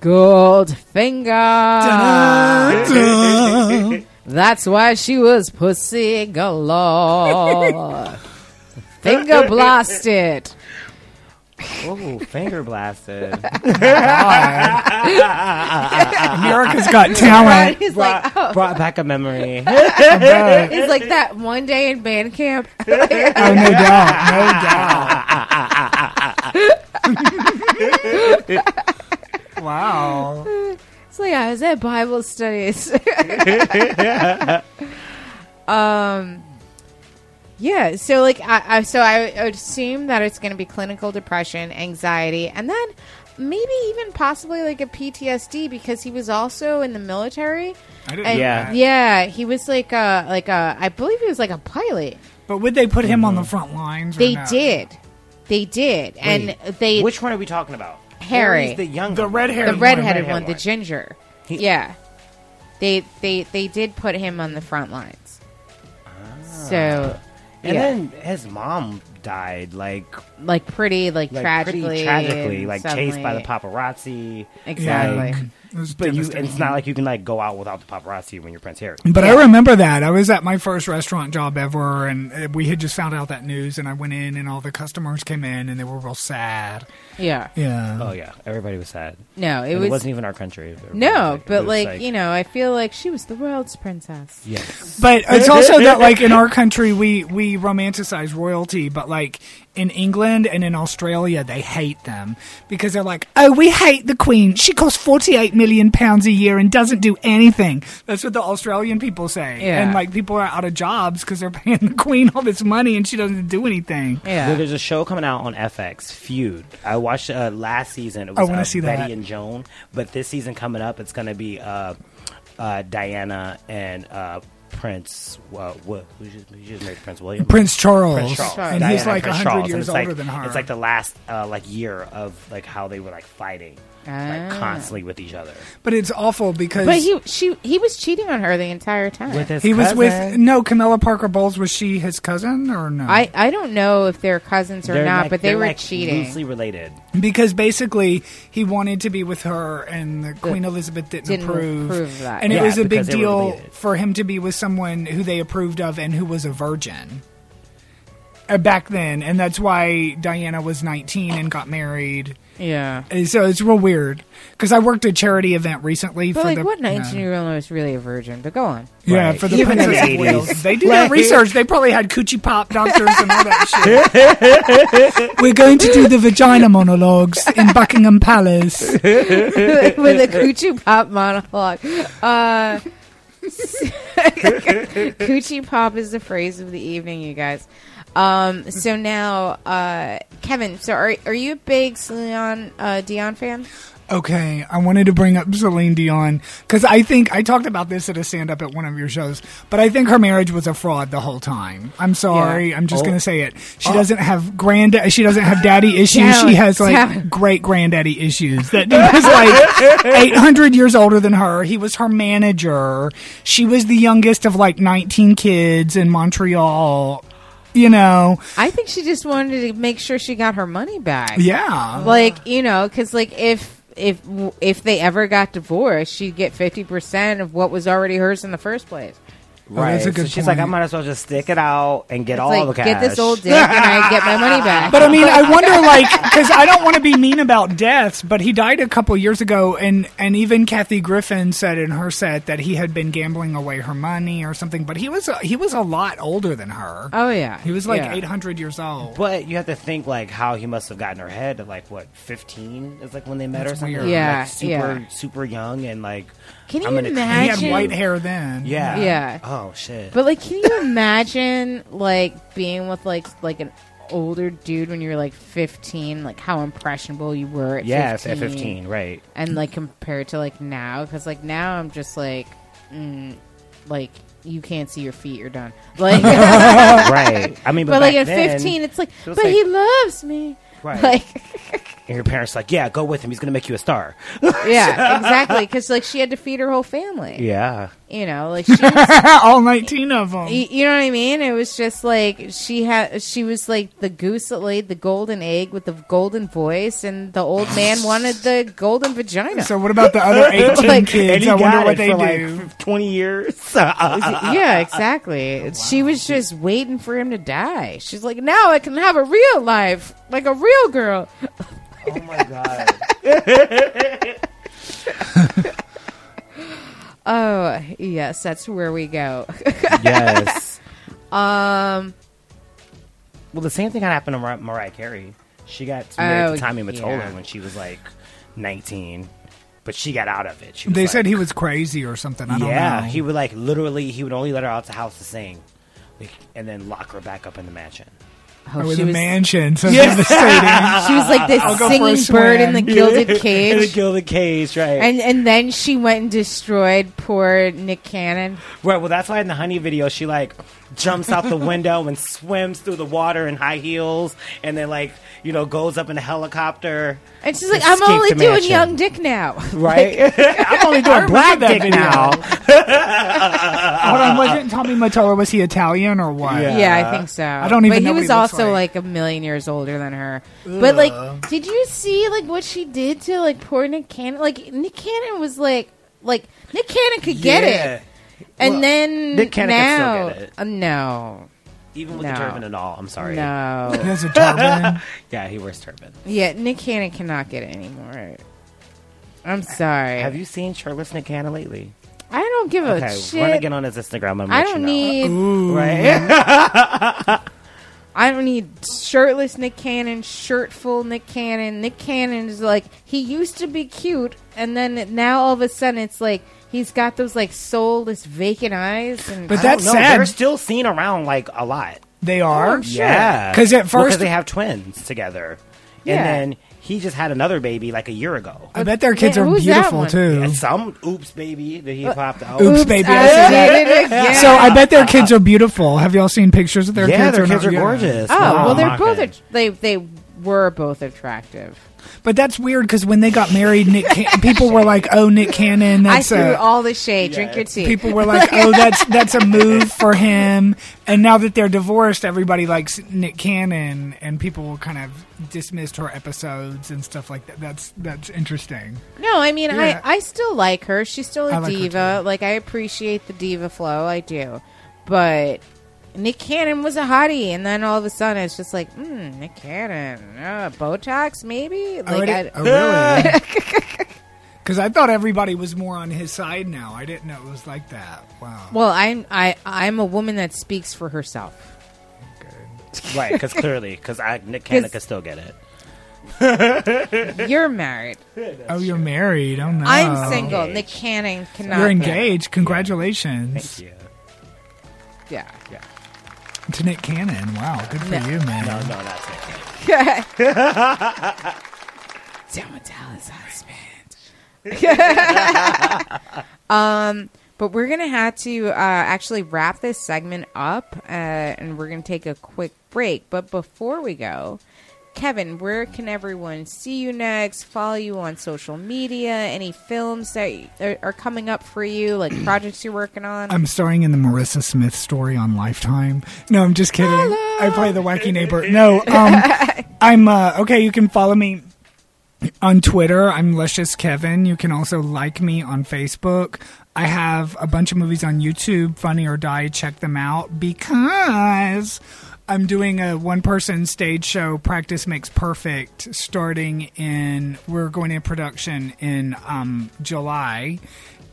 Goldfinger. Da-da. That's why she was Pussy Galore. Finger blasted. Oh, finger blasted. America's Got Talent. He's brought back a memory. It's that one day in band camp. Oh, no doubt. No doubt. Wow. It's I was at Bible studies. Yeah, so I would assume that it's going to be clinical depression, anxiety, and then maybe even possibly a PTSD, because he was also in the military. He was I believe he was a pilot. But would they put him on the front lines? They did. They did. Wait, and they Which one are we talking about? Harry. The young, the red-haired one. The red-headed one, the ginger. Yeah. They did put him on the front lines. So And then his mom died, tragically, chased by the paparazzi. Exactly. It's not you can go out without the paparazzi when you're Prince Harry. But I remember that I was at my first restaurant job ever, and we had just found out that news, and I went in, and all the customers came in, and they were real sad. Yeah. Yeah. Oh yeah, everybody was sad. No, it wasn't even our country. Everybody I feel she was the world's princess. Yes. But it's also that in our country we romanticize royalty, but in England and in Australia, they hate them, because they're oh, we hate the Queen. She costs £48 million a year and doesn't do anything. That's what the Australian people say. Yeah. And people are out of jobs because they're paying the Queen all this money and she doesn't do anything. Yeah. Well, there's a show coming out on FX, Feud. I watched last season. It was Betty and Joan. But this season coming up, it's going to be Diana and Prince, who just married Prince William? Prince Charles. Prince Charles. And Diana, he's 100 years older than her. It's the last year of how they were fighting constantly with each other. But it's awful because he was cheating on her the entire time. With his cousin. Camilla Parker Bowles, was she his cousin or no? I don't know if they're cousins or not, but they were cheating. Loosely related. Because basically he wanted to be with her, and the Queen Elizabeth didn't approve that. And it was a big deal for him to be with someone who they approved of and who was a virgin. back then, and that's why Diana was 19 and got married. Yeah. And so it's real weird because I worked a charity event recently. But for like, the, what 19-year-old was really a virgin? But go on. Yeah, right. For the even Princess of Wales, they did their research. They probably had coochie pop doctors and all that shit. We're going to do the vagina monologues in Buckingham Palace with a coochie pop monologue. Coochie pop is the phrase of the evening, you guys. So now, Kevin, so are you a big Celine Dion fan? Okay, I wanted to bring up Celine Dion because I think I talked about this at a stand-up at one of your shows, but I think her marriage was a fraud the whole time. I'm sorry, yeah. I'm just going to say it. She doesn't have she doesn't have daddy issues. She has like great granddaddy issues. That dude was like 800 years older than her. He was her manager. She was the youngest of like 19 kids in Montreal. You know, I think she just wanted to make sure she got her money back. Yeah. Like, you know, because like if they ever got divorced, she'd get 50% of what was already hers in the first place. Right. Oh, that's a good point. She's like, I might as well just stick it out and get all the cash. Get this old dick and I get my money back. But I mean, I wonder, like, because I don't want to be mean about deaths, but he died a couple years ago, and even Kathy Griffin said in her set that he had been gambling away her money or something. But he was a lot older than her. Oh yeah, he was like 800 years old. But you have to think like how he must have gotten her head at like what 15 is like when they met or something. Weird. Yeah, like, super young and like. Can you imagine? He had white hair then. Yeah. Yeah. Oh shit. But like, can you imagine like being with like an older dude when you were like 15? Like how impressionable you were at 15. Yes, at 15, right? And like compared to like now, because like now I'm just like, like you can't see your feet, you're done. Like, right? I mean, but like at then, 15, it's like, it but like, he loves me. Right. Like, and your parents like, yeah, go with him. He's going to make you a star. Yeah, exactly. Because like she had to feed her whole family. Yeah. You know, like she was, all 19 of them. You know what I mean? It was just like she was like the goose that laid the golden egg with the golden voice, and the old man wanted the golden vagina. So what about the other 18 like, kids? I wonder what they do. Like 20 years. Yeah, exactly. Oh, wow. She was just waiting for him to die. She's like, now I can have a real life, like a real girl. Oh my god. Oh, yes, that's where we go. Yes. Well, the same thing happened to Mariah Carey. She got married to Tommy Mottola when she was like 19, but she got out of it. She was said he was crazy or something. I don't know. Yeah, he would like literally, he would only let her out the house to sing and then lock her back up in the mansion. Oh, she was mansion. So yeah. She was like the singing bird in the gilded cage. In the gilded cage, right. And then she went and destroyed poor Nick Cannon. Right, well, that's why in the Honey video, she like jumps out the window and swims through the water in high heels and then like, you know, goes up in a helicopter. And she's like, I'm only doing young dick now. Right? Like, I'm only doing black dick now. Hold on, wasn't Tommy Mottola, was he Italian or what? Yeah, I think so. I don't even know what he was also like a million years older than her. Ugh. But like, did you see like what she did to like poor Nick Cannon? Like Nick Cannon was like Nick Cannon could get it. And well, then Nick Cannon now, could still get it. No. Even with the turban and all, I'm sorry. No. He has a turban? Yeah, he wears turban. Yeah, Nick Cannon cannot get it anymore. I'm sorry. Have you seen shirtless Nick Cannon lately? I don't give a shit. Run again on his Instagram. I don't need... Ooh. Right? I don't need shirtless Nick Cannon, shirtful Nick Cannon. Nick Cannon is like, he used to be cute, and then now all of a sudden it's like, he's got those like soulless, vacant eyes. And but that's sad. They're still seen around like a lot. They are? Oh, sure. Yeah. Because at first... Because they have twins together. Yeah. And then... He just had another baby like a year ago. I bet their kids are beautiful too. Yeah, some oops baby that he popped out. Oops baby. So I bet their kids are beautiful. Have y'all seen pictures of their kids? Yeah, their kids are gorgeous. Oh, well, they're both they were both attractive. But that's weird because when they got married, people were like, "Oh, Nick Cannon." That's I threw all the shade. Yes. Drink your tea. People were like, "Oh, that's a move for him." And now that they're divorced, everybody likes Nick Cannon, and people kind of dismissed her episodes and stuff like that. That's interesting. No, I mean, yeah. I still like her. She's still a diva. Like I appreciate the diva flow. I do, but Nick Cannon was a hottie, and then all of a sudden it's just like, Nick Cannon, Botox maybe? Like, really? Because I thought everybody was more on his side now. I didn't know it was like that. Wow. Well, I'm a woman that speaks for herself. Okay. Right, because clearly, because Nick Cannon can still get it. You're married. Oh, you're married. Oh, no. I'm single. Engaged. Nick Cannon cannot. You're engaged. Congratulations. Yeah. Thank you. Yeah. Yeah. To Nick Cannon. Wow. Good for you, man. No, that's Nick Cannon. Dallas husband. But we're gonna have to actually wrap this segment up, and we're gonna take a quick break. But before we go, Kevin, where can everyone see you next? Follow you on social media? Any films that are coming up for you? Like projects you're working on? I'm starring in the Marissa Smith story on Lifetime. No, I'm just kidding. Hello. I play the wacky neighbor. No, I'm okay. You can follow me on Twitter, I'm Luscious Kevin. You can also like me on Facebook. I have a bunch of movies on YouTube, Funny or Die. Check them out because I'm doing a one-person stage show, Practice Makes Perfect, we're going in production in July.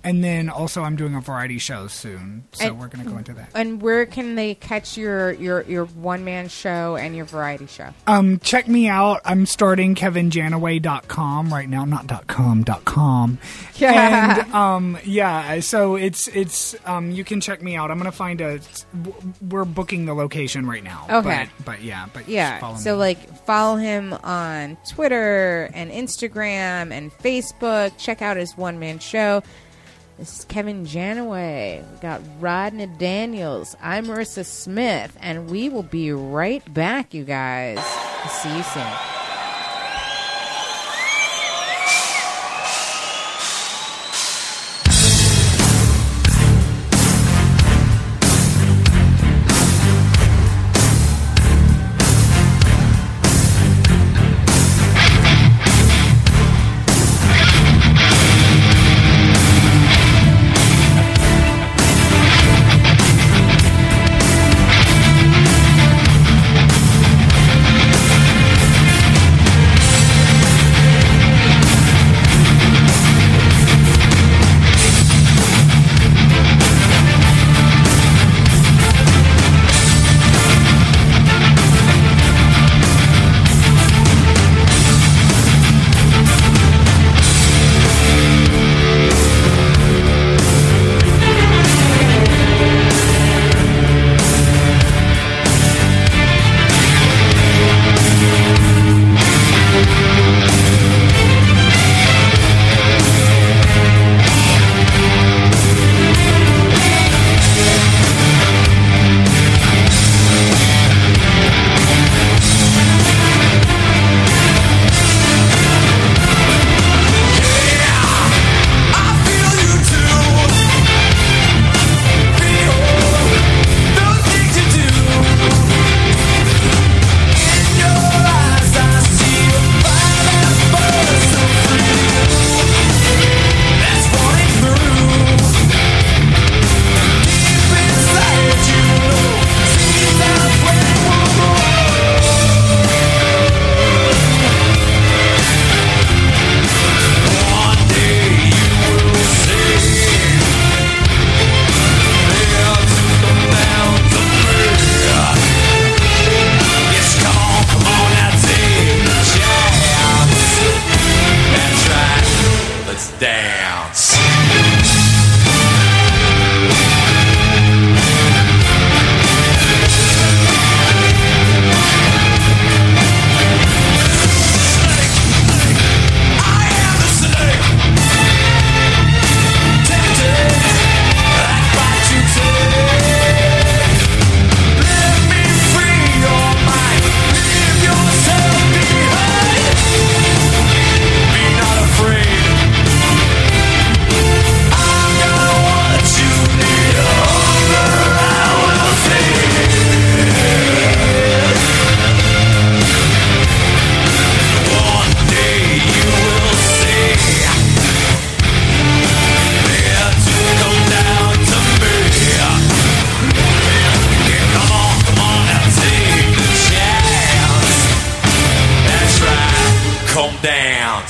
And then also I'm doing a variety show soon, so we're going to go into that. And where can they catch your one-man show and your variety show? Check me out. I'm starting KevinJanaway.com right now. Not .com. Yeah. And, yeah, so it's you can check me out. I'm going to we're booking the location right now. Okay. But follow me. So, follow him on Twitter and Instagram and Facebook. Check out his one-man show. This is Kevin Janaway. We got Rodney Daniels. I'm Marissa Smith, and we will be right back, you guys. I'll see you soon. down.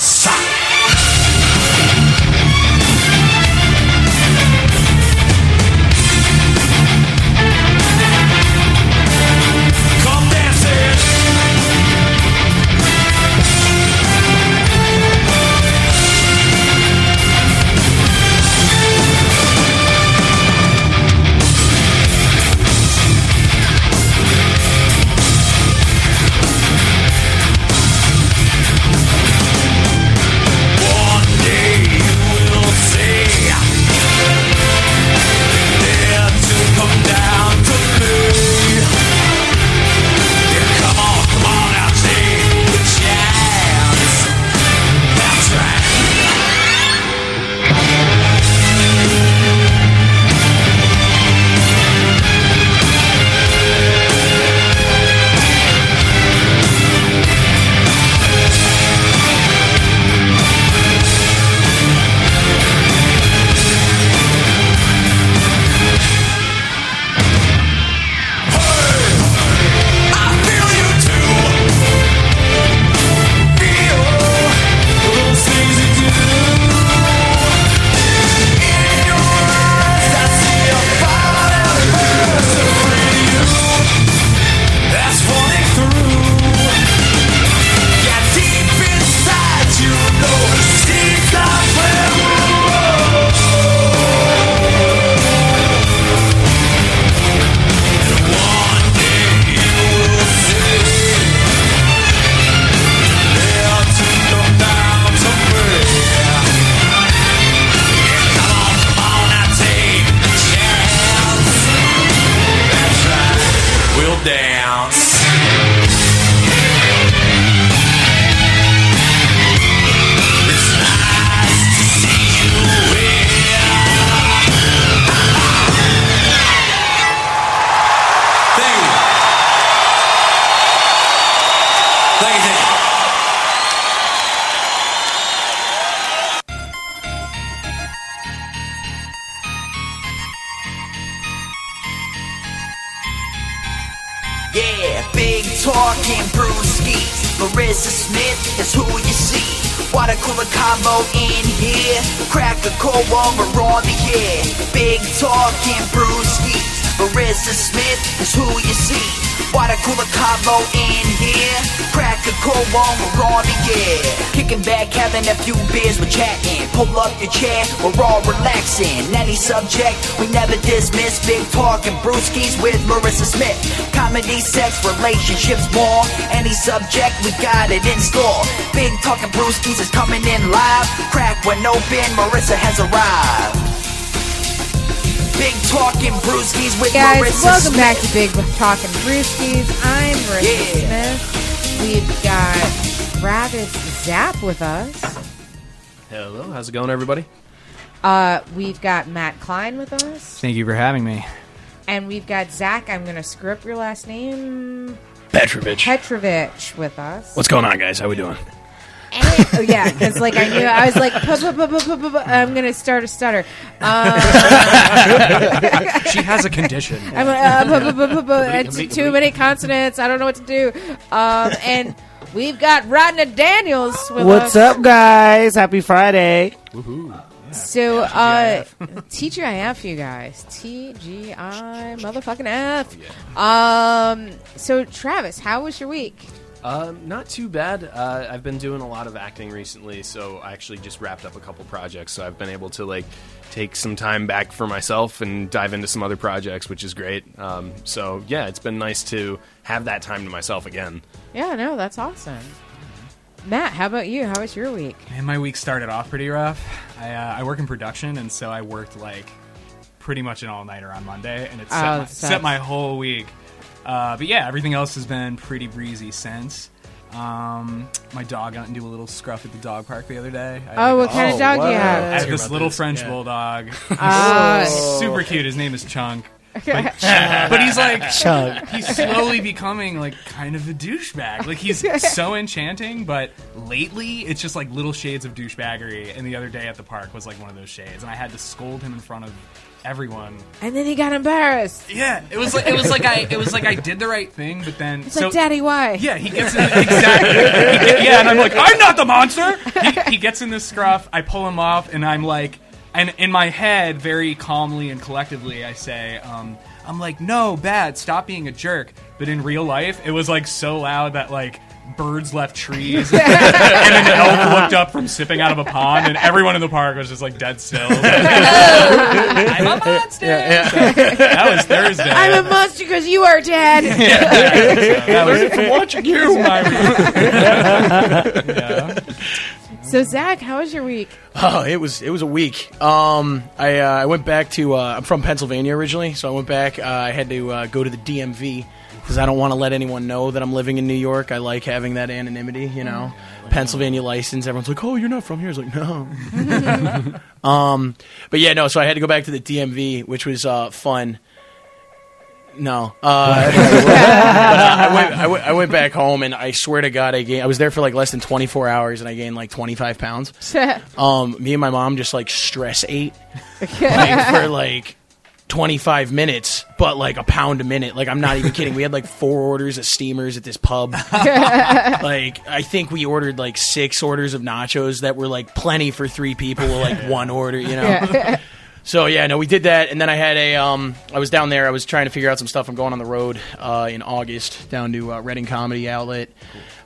Subject, we never dismiss big talk and brewskis with Marissa Smith. Comedy, sex, relationships, more. Any subject, we got it in store. Big talk and brewskis is coming in live. Crack one open, Marissa has arrived. Big talk and brewskis with guys, Marissa welcome Smith. Welcome back to Big Talk and Brewskis. I'm Marissa Smith. We've got Travis Zapp with us. Hello, how's it going, everybody? We've got Matt Klein with us. Thank you for having me. And we've got Zach, I'm going to screw up your last name. Petrovich with us. What's going on, guys? How we doing? And, oh, yeah, because like I knew, I was like, I'm going to start a stutter. She has a condition. It's too many consonants. I don't know what to do. And we've got Rodney Daniels with us. What's up, guys? Happy Friday. Woohoo. So, TGIF, you guys. TGI motherfucking F. Yeah. So, Travis, how was your week? Not too bad. I've been doing a lot of acting recently, so I actually just wrapped up a couple projects. So I've been able to, like, take some time back for myself and dive into some other projects, which is great. So, yeah, it's been nice to have that time to myself again. Yeah, no, that's awesome. Matt, how about you? How was your week? Man, my week started off pretty rough. I work in production, and so I worked like pretty much an all-nighter on Monday, and it set my whole week. But yeah, everything else has been pretty breezy since. My dog got into a little scruff at the dog park the other day. What kind of dog do you have? I have this little French bulldog. Super cute. His name is Chunk. Like, but he's like, he's slowly becoming like kind of a douchebag. Like he's so enchanting, but lately it's just like little shades of douchebaggery. And the other day at the park was like one of those shades, and I had to scold him in front of everyone. And then he got embarrassed. Yeah, it was like I did the right thing, but then it's so, like, Daddy, why? Yeah, he gets in exactly. Yeah, and I'm like, I'm not the monster. He gets in this scruff. I pull him off, and I'm like. And in my head, very calmly and collectively, I say, I'm like, no, bad, stop being a jerk. But in real life, it was, like, so loud that, like, birds left trees. And an elk looked up from sipping out of a pond, and everyone in the park was just, like, dead still. I'm a monster! Yeah. So that was Thursday. I'm a monster because you are dead. Yeah, so that was watching you, my Yeah. So, Zach, how was your week? Oh, it was a week. I went back to... I'm from Pennsylvania originally, so I went back. I had to go to the DMV because I don't want to let anyone know that I'm living in New York. I like having that anonymity, you know. Yeah, Pennsylvania license. Everyone's like, oh, you're not from here. It's like, no. But yeah, no, so I had to go back to the DMV, which was fun. No. I went back home, and I swear to God, I was there for like less than 24 hours, and I gained like 25 pounds. Me and my mom just like stress ate for like 25 minutes, but like a pound a minute. Like, I'm not even kidding. We had like 4 orders of steamers at this pub. Like, I think we ordered like 6 orders of nachos that were like plenty for 3 people with like 1 order, you know? Yeah. So, yeah, no, we did that, and then I had I was down there, I was trying to figure out some stuff. I'm going on the road in August down to Reading Comedy Outlet,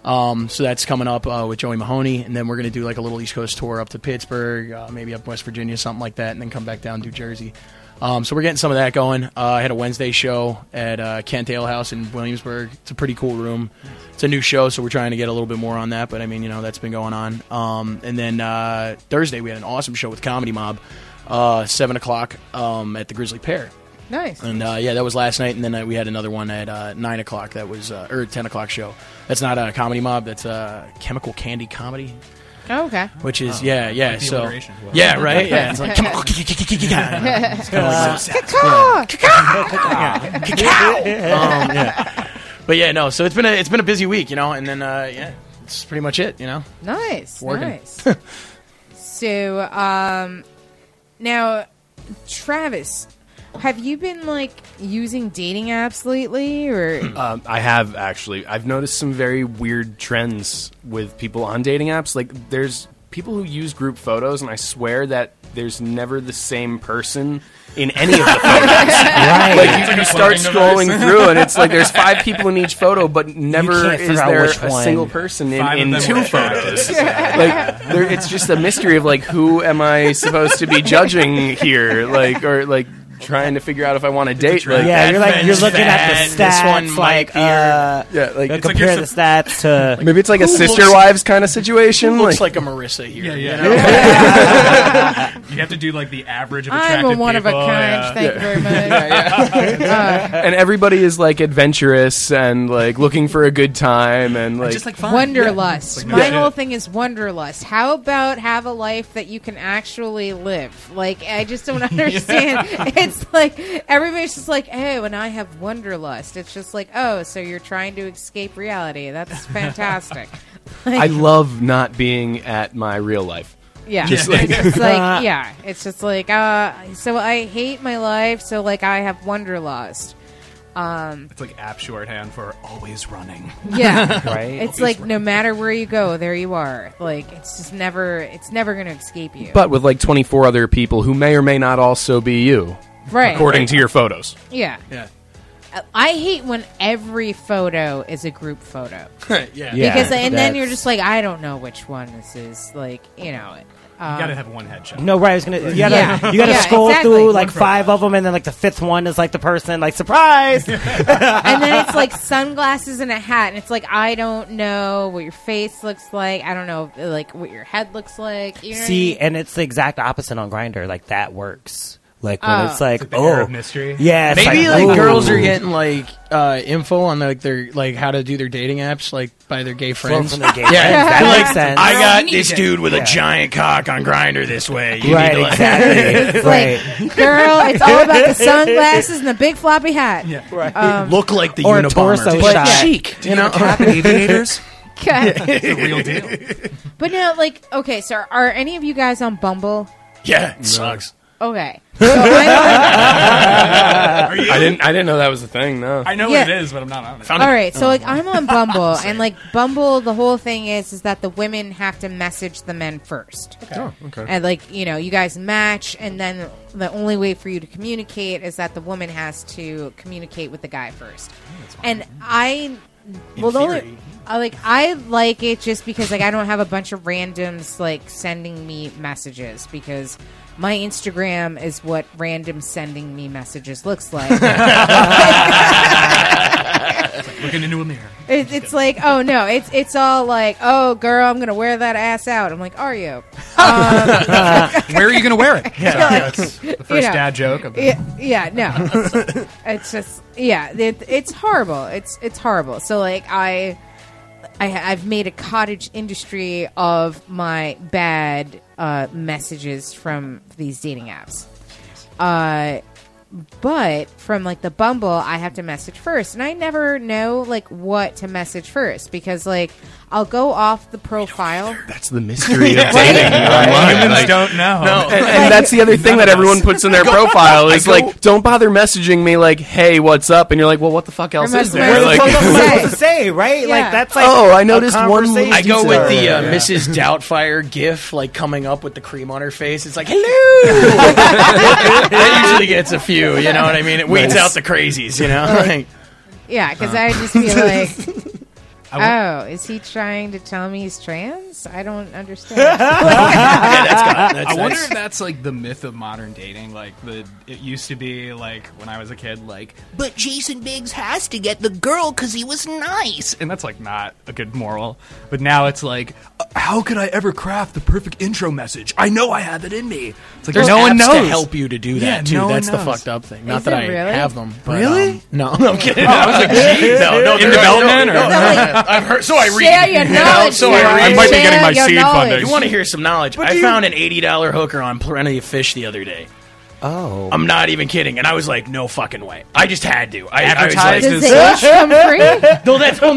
so that's coming up with Joey Mahoney, and then we're going to do, like, a little East Coast tour up to Pittsburgh, maybe up West Virginia, something like that, and then come back down to New Jersey. So we're getting some of that going. I had a Wednesday show at Kent Ale House in Williamsburg. It's a pretty cool room. It's a new show, so we're trying to get a little bit more on that, but, I mean, you know, that's been going on. And then Thursday we had an awesome show with Comedy Mob. 7:00 at the Grizzly Pear. Nice. And yeah, that was last night, and then we had another one at 9:00. That was or 10:00 show. That's not a Comedy Mob. That's Chemical Candy Comedy. Oh, okay. Which is yeah. So yeah, right. Yeah, it's like chemical. It's kind of like cacao. But yeah, no. So it's been a busy week, you know. And then yeah, it's pretty much it, you know. Nice. Working. Nice. So Now, Travis, have you been, like, using dating apps lately? Or I have, actually. I've noticed some very weird trends with people on dating apps. Like, there's people who use group photos, and I swear that there's never the same person in any of the photos. Right. Like, you start scrolling through, and it's like there's 5 people in each photo, but never is there a single person in 2 photos. Yeah. Like, it's just a mystery of, like, who am I supposed to be judging here? Like, or, like, trying to figure out if I want to date. Like, yeah, you're looking at the stats. This one might be like compare the stats to... Like, maybe it's like a sister wives kind of situation. Looks like a Marissa here. Yeah. You know? You have to do like the average of attractive people. I'm a one people. Of a kind. Thank you very much. And everybody is like adventurous and like looking for a good time and like... Just like fun. Wonderlust. Yeah. My whole thing is wonderlust. How about have a life that you can actually live? Like, I just don't understand... Yeah. It's like, everybody's just like, oh, and I have wanderlust. It's just like, oh, so you're trying to escape reality. That's fantastic. Like, I love not being at my real life. Yeah. Just like, it's like, yeah. It's just like, so I hate my life, so, like, I have wanderlust. It's like app shorthand for always running. Yeah. Right? It's always like running. No matter where you go, there you are. Like, it's just never, it's never going to escape you. But with like 24 other people who may or may not also be you. Right. According to your photos. Yeah. Yeah. I hate when every photo is a group photo. Yeah. Because and then you're just like, I don't know which one this is. Like, you know... you gotta have one headshot. No, right? I was gonna. You gotta scroll through like 5 of them, and then like the 5th one is like the person, like surprise. And then it's like sunglasses and a hat, and it's like I don't know what your face looks like. I don't know like what your head looks like. You know what I mean? And it's the exact opposite on Grindr. Like that works. Like when it's like it's a bit of mystery. Yeah, maybe like girls are getting like info on like their like how to do their dating apps like by their gay friends. From their gay friends. That makes sense. I got this dude with a giant cock on Grindr this way. You right, need to exactly. Like, girl, it's all about the sunglasses and the big floppy hat. Yeah, right. Look like the Unabomber. Or a torso shot. Chic. Do you know cap aviators? It's a real deal. But no, like, okay, so are any of you guys on Bumble? Yeah, it sucks. Okay. So I didn't know that was a thing. No, I know what it is, but I'm not on it. All right, so like I'm on Bumble, and like Bumble, the whole thing is that the women have to message the men first. Okay. Oh, okay. And like you know, you guys match, and then the only way for you to communicate is that the woman has to communicate with the guy first. Oh, and I like it just because like I don't have a bunch of randoms like sending me messages because. My Instagram is what random sending me messages looks like. It's like looking into a mirror. It's like, oh no, it's all like, oh girl, I'm gonna wear that ass out. I'm like, are you? Where are you gonna wear it? Yeah, that's the first dad joke. No, it's just it's horrible. It's horrible. So like I've made a cottage industry of my bad messages from these dating apps. But from like the Bumble, I have to message first. And I never know like what to message first because like I'll go off the profile. That's the mystery of dating. Humans don't know. No. And that's the other thing that everyone puts in their profile is like, don't bother messaging me like, hey, what's up? And you're like, well, what the fuck else is there? Like, what else to say, right? Yeah. Like that's like, oh, I noticed one. I go with the Mrs. Doubtfire gif, like coming up with the cream on her face. It's like, hello. That usually gets a few. You know what I mean? It weeds out the crazies. You know? Like, yeah, because I just be like. Oh, is he trying to tell me he's trans? I don't understand. I wonder if that's like the myth of modern dating. Like it used to be like when I was a kid, like, but Jason Biggs has to get the girl because he was nice, and that's like not a good moral. But now it's like, how could I ever craft the perfect intro message? I know I have it in me. It's like there's no one knows to help you to do that. Yeah, too. No that's the fucked up thing. Not is that I really? Have them. But, really? No, I'm kidding. I was like, no, in development or. I've heard, so I read. Share your knowledge. So I read. I might be getting my seed funding. You want to hear some knowledge? I found an $80 hooker on Plenty of Fish the other day. Oh, I'm not even kidding. And I was like, no fucking way. I just had to. I advertised this. Does it come free? No, that's no.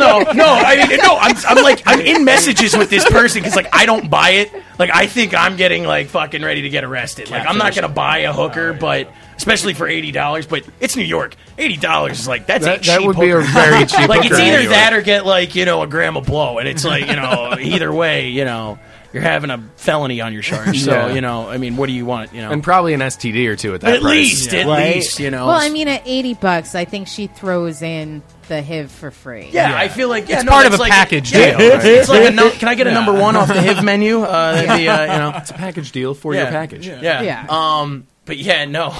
I mean, no. I'm like, I'm in messages with this person because like I don't buy it. Like I think I'm getting like fucking ready to get arrested. Like I'm not gonna buy a hooker, but. Especially for $80, but it's New York. $80 is like that's a cheap. That would be a very cheap. Like it's either that or get like a gram of blow, and it's like either way you're having a felony on your charge. So I mean, what do you want? And probably an STD or two at that. At price. Least, yeah. At right? least, Well, I mean, at $80, I think she throws in the HIV for free. Yeah, I feel like it's part of a package deal. Right? It's like can I get a number one off the HIV menu? That'd be, it's a package deal for your package. Yeah. But yeah, no.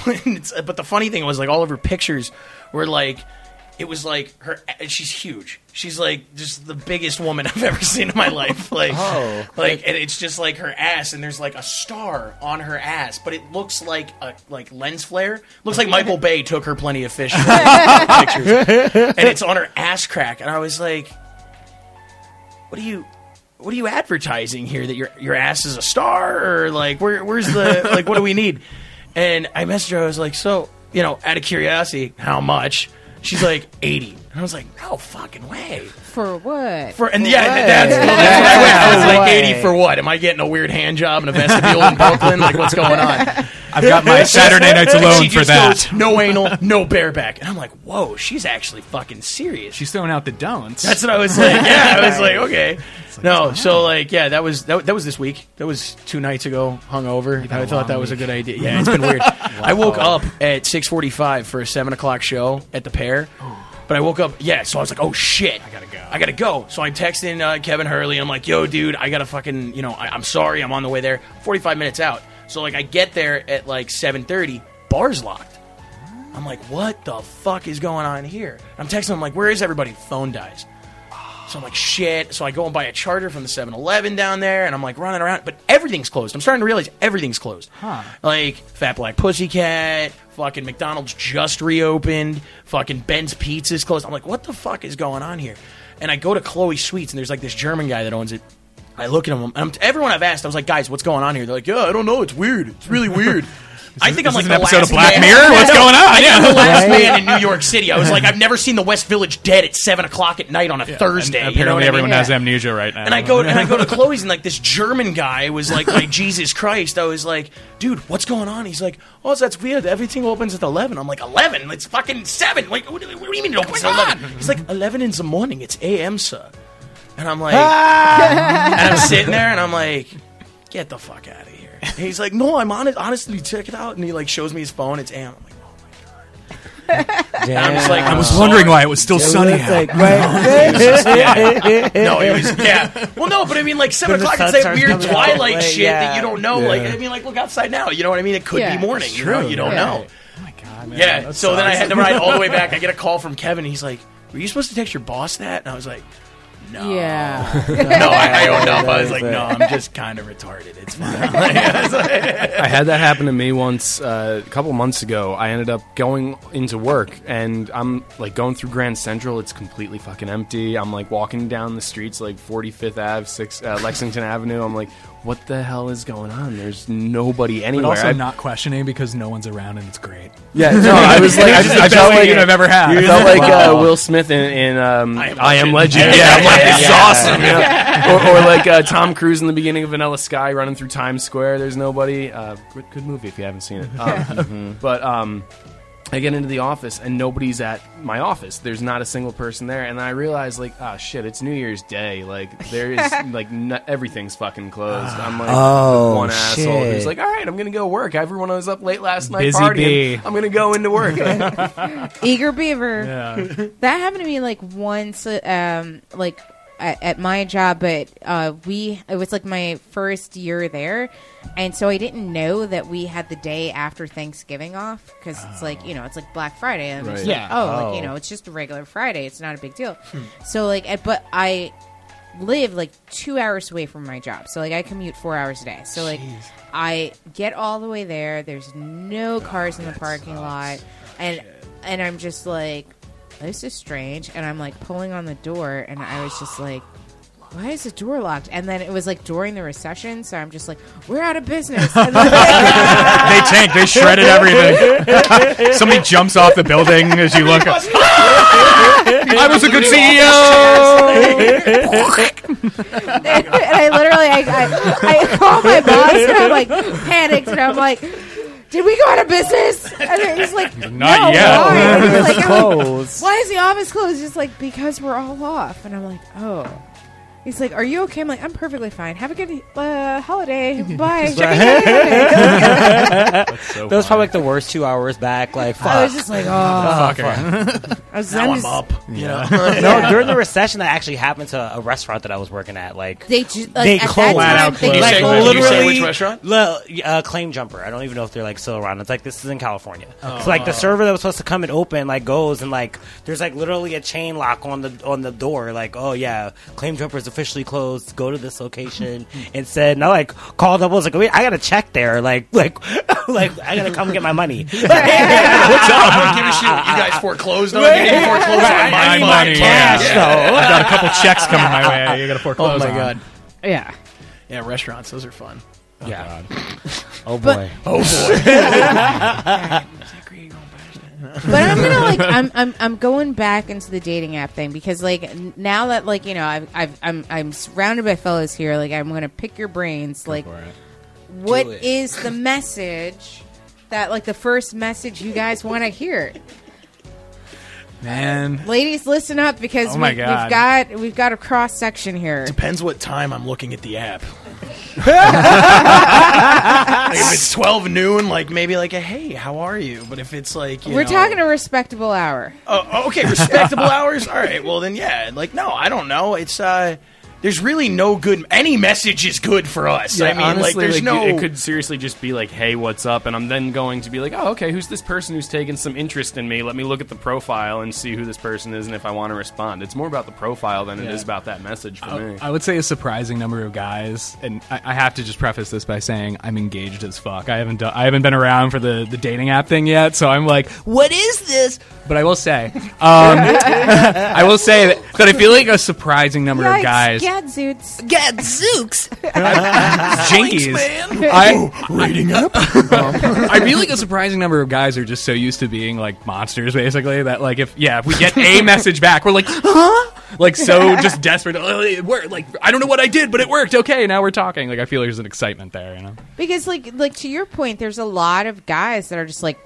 But the funny thing was, like, all of her pictures were like, it was like her. She's huge. She's like just the biggest woman I've ever seen in my life. Like, and it's just like her ass, and there's like a star on her ass, but it looks like a lens flare. Looks like Michael Bay took her Plenty of Fish pictures, and it's on her ass crack. And I was like, what are you advertising here? That your ass is a star, or like where's the like what do we need? And I messaged her. I was like, so, out of curiosity, how much? She's like, 80. And I was like, no fucking way. For what? That's what I was like, 80 for what? Am I getting a weird hand job in a vestibule in Brooklyn? Like, what's going on? I've got my Saturday nights alone for that. Goes, no anal, no bareback. And I'm like, whoa, she's actually fucking serious. She's throwing out the don'ts. That's what I was like. Yeah, I was like, okay. Like, no, so like, yeah, that was this week. That was 2 nights ago, hungover. I thought that was a good idea. Yeah, it's been weird. Wow. I woke up at 6:45 for a 7 o'clock show at the Pear. But I woke up, so I was like, oh, shit. I gotta go. So I texted in Kevin Hurley, and I'm like, yo, dude, I gotta fucking, I'm sorry, I'm on the way there. 45 minutes out. So, like, I get there at, like, 7:30. Bar's locked. I'm like, what the fuck is going on here? I'm texting him, like, where is everybody? Phone dies. So I'm like, shit. So I go and buy a charger from the 7-Eleven down there, and I'm like running around. But everything's closed. I'm starting to realize everything's closed. Huh. Like Fat Black Pussycat, fucking McDonald's just reopened, fucking Ben's Pizza's closed. I'm like, what the fuck is going on here? And I go to Chloe's Sweets, and there's like this German guy that owns it. I look at him, and everyone I've asked, I was like, guys, what's going on here? They're like, yeah, I don't know. It's weird. It's really weird. I think I'm like the last episode of Black Mirror? What's going on? I'm the last man in New York City. I was like, I've never seen the West Village dead at 7 o'clock at night on a Thursday. Apparently everyone has amnesia right now. And I go to Chloe's, and like this German guy was like, Jesus Christ. I was like, dude, what's going on? He's like, oh, that's weird. Everything opens at 11. I'm like, 11? It's fucking 7. Like, what do you mean it opens at 11? He's like, 11 in the morning. It's a.m., sir. And I'm like, and I'm sitting there, and I'm like, get the fuck out of here. And he's like, no, I'm honestly, check it out. And he like shows me his phone. It's AM. I'm like, oh my god. And I'm just like, I was wondering why it was still sunny out. Like, right. No, it was Well, no, but I mean, like 7 o'clock. It's that weird twilight shit that you don't know. Yeah. Like, I mean, like look outside now. You know what I mean? It could be morning. You know, you don't know. Oh my god. Man, yeah. So then I had to ride all the way back. I get a call from Kevin. He's like, were you supposed to text your boss that? And I was like, no. Yeah. No, I owned up. I was like, no, I'm just kind of retarded. It's fine. I had that happen to me once a couple months ago. I ended up going into work, and I'm like going through Grand Central. It's completely fucking empty. I'm like walking down the streets like 45th Ave, Lexington Avenue. I'm like, what the hell is going on? There's nobody anywhere. But also not questioning because no one's around and it's great. Yeah, no, I was like, I felt like I've ever had. I felt like Will Smith in I Am Legend. Yeah, I'm like, this is awesome. Yeah. Yeah. Or like Tom Cruise in the beginning of Vanilla Sky running through Times Square. There's nobody. Good movie if you haven't seen it. But I get into the office, and nobody's at my office. There's not a single person there. And I realize, like, oh, shit, it's New Year's Day. Like, there is, like, everything's fucking closed. I'm like, one asshole who's like, all right, I'm going to go work. Everyone was up late last night partying. I'm going to go into work. Eager Beaver. Yeah. That happened to me, like, once, like, at my job, but it was like my first year there, and so I didn't know that we had the day after Thanksgiving off, because it's like, you know, it's like Black Friday, and I'm just like, like, you know, it's just a regular Friday, it's not a big deal. So like, but I live like 2 hours away from my job, so like I commute 4 hours a day, so like I get all the way there, there's no cars in the parking lot, and I'm just like, this is strange. And I'm like pulling on the door, and I was just like, why is the door locked? And then it was like during the recession, so I'm just like, we're out of business. And like, they shredded everything. Somebody jumps off the building as you look up. I was a good CEO. And I literally, I called my boss, and I'm like panicked, and I'm like, did we go out of business? And he's like, not yet. Why is the office closed? He's like, because we're all off. And I'm like, oh. He's like, are you okay? I'm like, I'm perfectly fine. Have a good holiday. Bye. That was probably like the worst 2 hours back. Like, fuck. I was just like, fuck. I'm up. Yeah. No, during the recession, that actually happened to a restaurant that I was working at. Like, they closed. Did you say which restaurant? Claim Jumper. I don't even know if they're like still around. It's like, this is in California. So like the server that was supposed to come and open like goes, and like there's like literally a chain lock on the door. Like, oh yeah, Claim Jumper's officially closed, go to this location instead. And I like called up, I was like, wait, I gotta check there, like I gotta come get my money. What's up? I don't give a shit. You guys foreclosed on my money. Cash, though. I've got a couple checks coming my way. You gotta foreclose. Oh my god. Yeah, restaurants, those are fun. Oh yeah. God. Oh boy. But I'm going back into the dating app thing, because like now that like, you know, I'm surrounded by fellas here, like I'm gonna pick your brains. Go like, what is the message that like the first message you guys want to hear? Man, ladies, listen up, because we've got a cross section here. Depends what time I'm looking at the app. Like if it's 12 noon, like maybe like a hey, how are you? But if it's like we're talking a respectable hour. Oh, okay, respectable hours. All right, well then, yeah. Like no, I don't know. It's There's really no good... Any message is good for us. Yeah, I mean, honestly, like, there's like, no... It could seriously just be like, hey, what's up? And I'm then going to be like, oh, okay, who's this person who's taken some interest in me? Let me look at the profile and see who this person is and if I want to respond. It's more about the profile than it is about that message for me. I would say a surprising number of guys, and I have to just preface this by saying I'm engaged as fuck. I haven't been around for the dating app thing yet, so I'm like, what is this? But I will say... I will say that I feel like a surprising number of guys... Gadzooks. Jinkies. Rating up. I feel like a surprising number of guys are just so used to being like monsters, basically, that like if we get a message back, we're like, huh? Like so just desperate. It worked. Like I don't know what I did, but it worked. Okay, now we're talking. Like I feel like there's an excitement there, you know? Because like to your point, there's a lot of guys that are just like,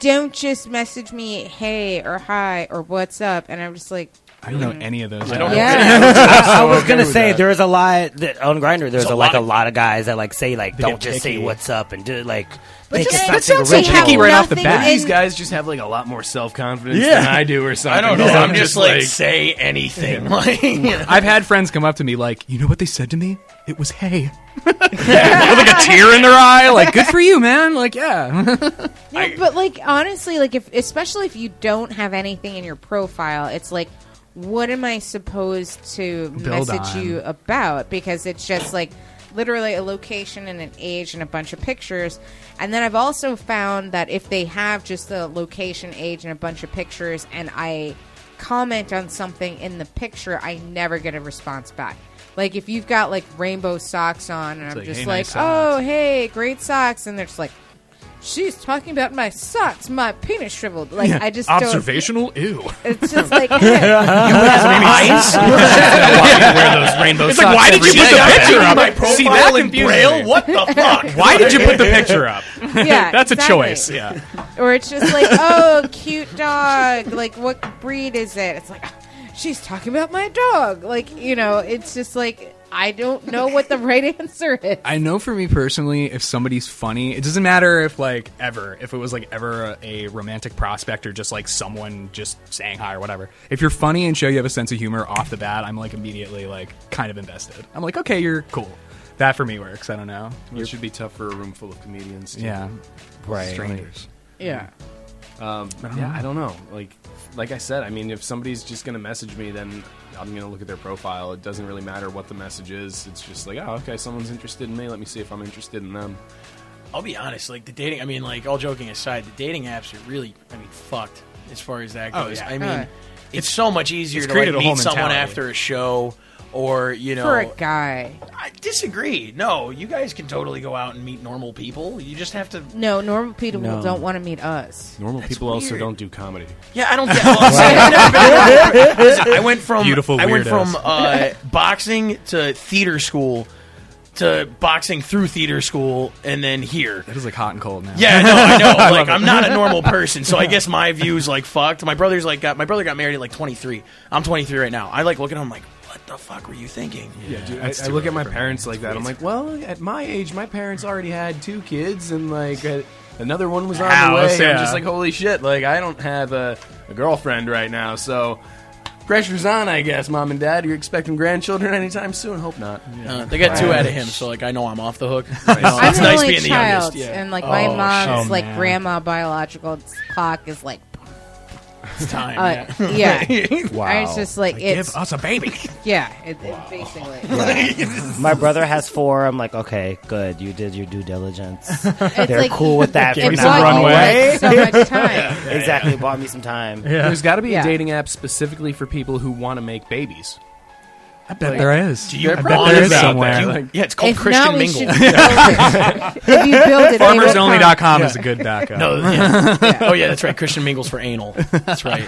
don't just message me, hey or hi or what's up, and I'm just like. I don't know any of those. I don't know. I was going to say there is a lot that, on Grindr. There's a lot of guys that like say like don't just say what's up and do like. But that sounds so picky right off the bat. These guys just have like a lot more self confidence than I do, or something. I don't know. I'm just like say anything. Yeah. Like, I've had friends come up to me like, you know what they said to me? It was hey. With like a tear in their eye, like good for you, man. Like yeah, but like honestly, like especially if you don't have anything in your profile, it's like. What am I supposed to message you about? Because it's just like literally a location and an age and a bunch of pictures. And then I've also found that if they have just the location, age, and a bunch of pictures, and I comment on something in the picture, I never get a response back. Like if you've got like rainbow socks on, and I'm just like, oh, hey, great socks. And they're just like, she's talking about my socks, my penis shriveled. Like I just observational. Ew. It's just like you wear those rainbow socks. It's like why did you put the picture up? See that in Braille? What the fuck? Why did you put the picture up? Yeah, that's a choice. Yeah. Or it's just like, oh, cute dog. Like what breed is it? It's like she's talking about my dog. Like you know, it's just like. I don't know what the right answer is. I know for me personally, if somebody's funny, it doesn't matter if like ever, if it was like ever a romantic prospect or just like someone just saying hi or whatever. If you're funny and show you have a sense of humor off the bat, I'm like immediately like kind of invested. I'm like, okay, you're cool. That for me works. I don't know. It should be tough for a room full of comedians. Too. Yeah. Right. Strangers. Yeah. I don't know. Like I said, I mean, if somebody's just going to message me, then I'm going to look at their profile. It doesn't really matter what the message is. It's just like, oh, okay, someone's interested in me. Let me see if I'm interested in them. I'll be honest. Like, the dating... I mean, like, all joking aside, the dating apps are really, I mean, fucked as far as that goes. Oh, yeah. I mean, it's so much easier to, like, meet someone after a show or, you know... For a guy. I disagree. No, you guys can totally go out and meet normal people. You just have to... No, normal people don't want to meet us. Normal That's people weird. Also don't do comedy. Yeah, I don't get... I went from... Beautiful I went from boxing to theater school... to boxing through theater school and then here. That is like hot and cold now. Yeah, no, I know. Like I'm not a normal person, so I guess my view's like fucked. My brother got married at like 23. I'm 23 right now. I like look at him like, what the fuck were you thinking? Yeah, dude, I look at my parents like that. I'm like, well, at my age, my parents already had 2 kids and like another one was on the way. Yeah. I'm just like, holy shit, like I don't have a girlfriend right now, so... Pressure's on, I guess, Mom and Dad. You're expecting grandchildren anytime soon? Hope not. Yeah. They got 2 out of him, so like I know I'm off the hook. Right. I'm it's nice being the youngest. Yeah. And like my mom's like grandma biological clock is like it's time. Yeah. Wow. I was just like it's give us a baby. Yeah. It basically. Yeah. My brother has 4. I'm like, okay, good. You did your due diligence. They're like, cool with that. It for now. Runway. So much time. Yeah. Exactly. It bought me some time. Yeah. There's got to be a dating app specifically for people who want to make babies. I bet like, there is. Do you I bet there is somewhere. There. Like, yeah, it's called if Christian not, Mingle. If you build it, FarmersOnly.com is a good backup. No, yeah. Oh, yeah, that's right. Christian Mingle's for anal. That's right.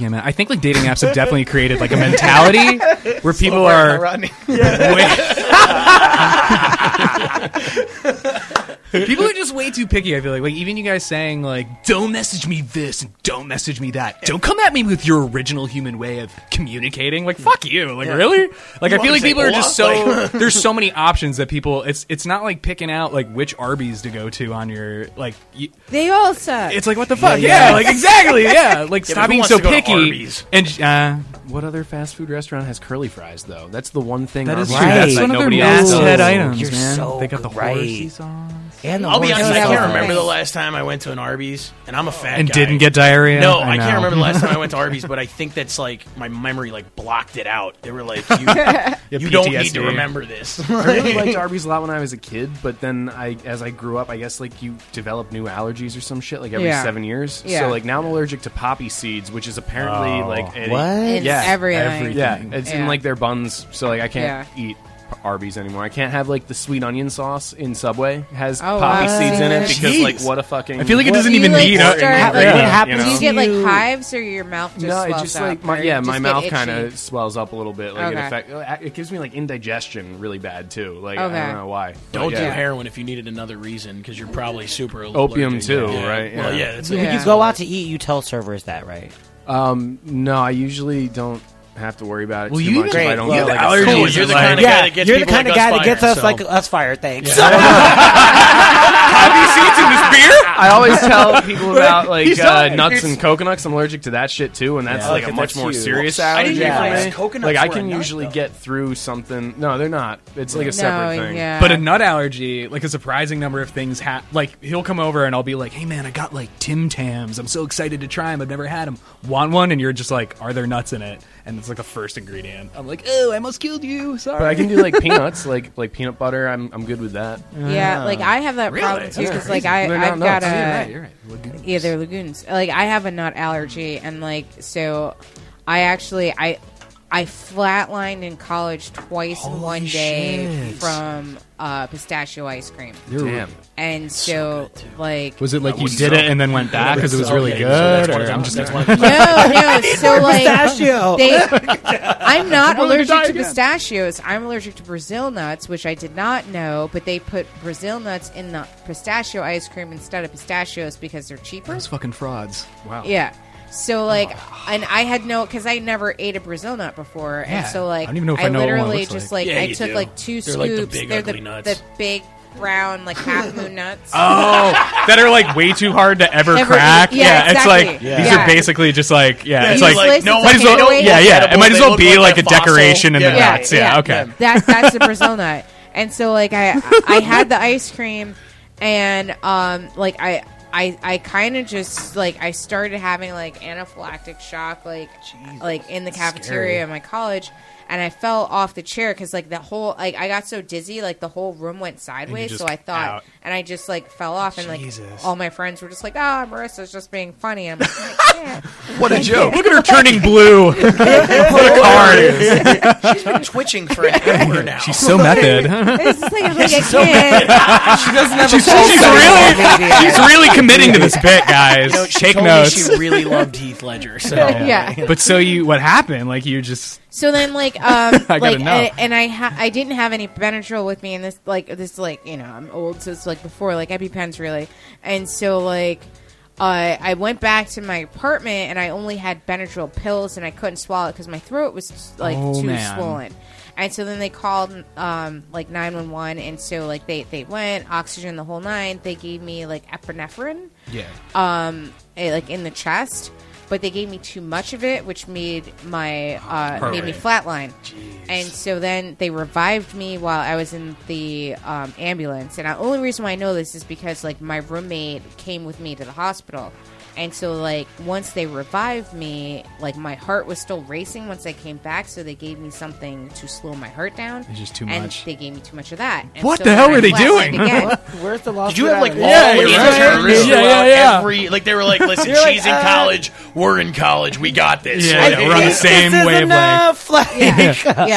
Yeah, man. I think like dating apps have definitely created like a mentality where people are... People are just way too picky, I feel like. Like, even you guys saying, like, don't message me this and don't message me that. Don't come at me with your original human way of communicating. Like, fuck you. Like, really? Like, I feel like people are just so... There's so many options that people... It's not like picking out, like, which Arby's to go to on your... like. They all suck. It's like, what the fuck? Yeah, like, exactly, yeah. Like, stop being so picky. And, what other fast food restaurant has curly fries, though? That's the one thing... That is true. That's one of their masthead items, man. You're so they got the horsey sauce. I'll be honest, I can't remember the last time I went to an Arby's, and I'm a fat guy. And didn't get diarrhea? No, I can't remember the last time I went to Arby's, but I think that's like, my memory like blocked it out. They were like, you don't need to remember this. I really liked Arby's a lot when I was a kid, but then as I grew up, I guess like you develop new allergies or some shit like every 7 years. Yeah. So like now I'm allergic to poppy seeds, which is apparently like... What? Yeah, everything. Yeah, it's in like their buns, so like I can't eat Arby's anymore. I can't have like the sweet onion sauce in Subway. It has poppy seeds in it because like what a fucking... I feel like it doesn't even need it. What happens? Do you get like hives or your mouth just swells up? No, it just like my mouth kind of swells up a little bit. Like it gives me like indigestion really bad too. Like I don't know why. Don't do heroin if you needed another reason because you're probably super opium too, right? Well, yeah. When you go out to eat, you tell servers that, right? No, I usually don't have to worry about it too much if I don't get like allergies. You're the kind of guy that gets us fired. Thanks. Poppy seeds in this beer? I always tell people about like nuts and coconuts. I'm allergic to that shit too, and that's like a much more serious allergy. Like I can usually get through something. No, they're not. It's like a separate thing. But a nut allergy, like a surprising number of things. Like he'll come over and I'll be like, "Hey man, I got like Tim Tams. I'm so excited to try them. I've never had them. Want one?" And you're just like, "Are there nuts in it?" And it's like the first ingredient. I'm like, "Oh, I almost killed you. Sorry." But I can do like peanuts, like peanut butter. I'm good with that. Yeah, like I have that problem too. Because like I've got a Lagoons. Yeah, they're lagoons. Like I have a nut allergy, and like so, I actually I flatlined in college twice in one day from pistachio ice cream. Damn. And so like... Was it like you did it and then went back because it was really good? Or I'm just... No. So like... Pistachio! I'm not allergic to pistachios. I'm allergic to Brazil nuts, which I did not know, but they put Brazil nuts in the pistachio ice cream instead of pistachios because they're cheaper. Those fucking frauds. Wow. Yeah. So, like, and I had because I never ate a Brazil nut before. Yeah. And so, like, I don't even know if I literally just, like, I took, like, 2 scoops. They're, like, the big, ugly nuts. The big, brown, like, half-moon nuts. Oh, that are, like, way too hard to ever crack. Yeah, exactly. It's, like, these are basically just, like, it's, like, no, might as well, it might as well be, like, a decoration in the nuts. Yeah, okay. That's a Brazil nut. And so, like, I had the ice cream, and, like, I kind of just, like, I started having, like, anaphylactic shock, like, Jesus, like in the cafeteria at my college, and I fell off the chair because, like, the whole, like, I got so dizzy, like, the whole room went sideways, so I thought, and I just, like, fell off, and, like, all my friends were just like, "Ah, oh, Marissa's just being funny," and I'm like, "Yeah." What a joke. Look at her turning blue. What a card. She's been twitching for an hour now. She's so method. It's just like, I'm like a kid. She doesn't have a full set. She's really committing to this bit, guys. You know, take notes. She really loved Heath Ledger. So but so what happened? Like you just... So then, like, I like, and I didn't have any Benadryl with me, and this, you know, I'm old, so it's like before, like EpiPens really, and so like, I went back to my apartment, and I only had Benadryl pills, and I couldn't swallow it because my throat was like swollen. And so then they called, like, 911, and so, like, they went, oxygen the whole nine. They gave me, like, epinephrine, like, in the chest, but they gave me too much of it, which made me flatline. Jeez. And so then they revived me while I was in the ambulance, and the only reason why I know this is because, like, my roommate came with me to the hospital. And so, like, once they revived me, like, my heart was still racing once I came back, so they gave me something to slow my heart down. It's just too much. They gave me too much of that. And what the hell were they doing? Where's the loss? Did you have, like, all like, they were like, "Listen, she's in college, we're in college, we got this." Yeah, we're on the same wavelength.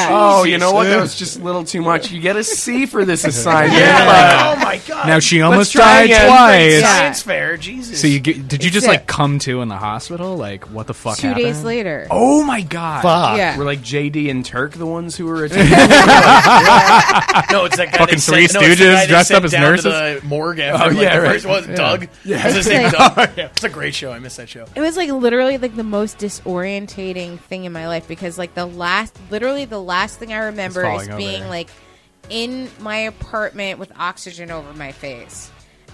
Oh, you know what? That was just a little too much. You get a C for this assignment. Oh, my God. Now, she almost died twice. Science fair, Jesus. So, did you just like come to in the hospital? Like, what the fuck happened? 2 days later. Oh my god. Fuck. Yeah. Were like JD and Turk the ones who were attending? No, it's that guy. Fucking Three Stooges dressed up as nurses. To the morgue after, the first one, Doug. Yeah. It's the same Doug. It's a great show. I miss that show. It was like literally like the most disorientating thing in my life because like the last thing I remember is being like in my apartment with oxygen over my face.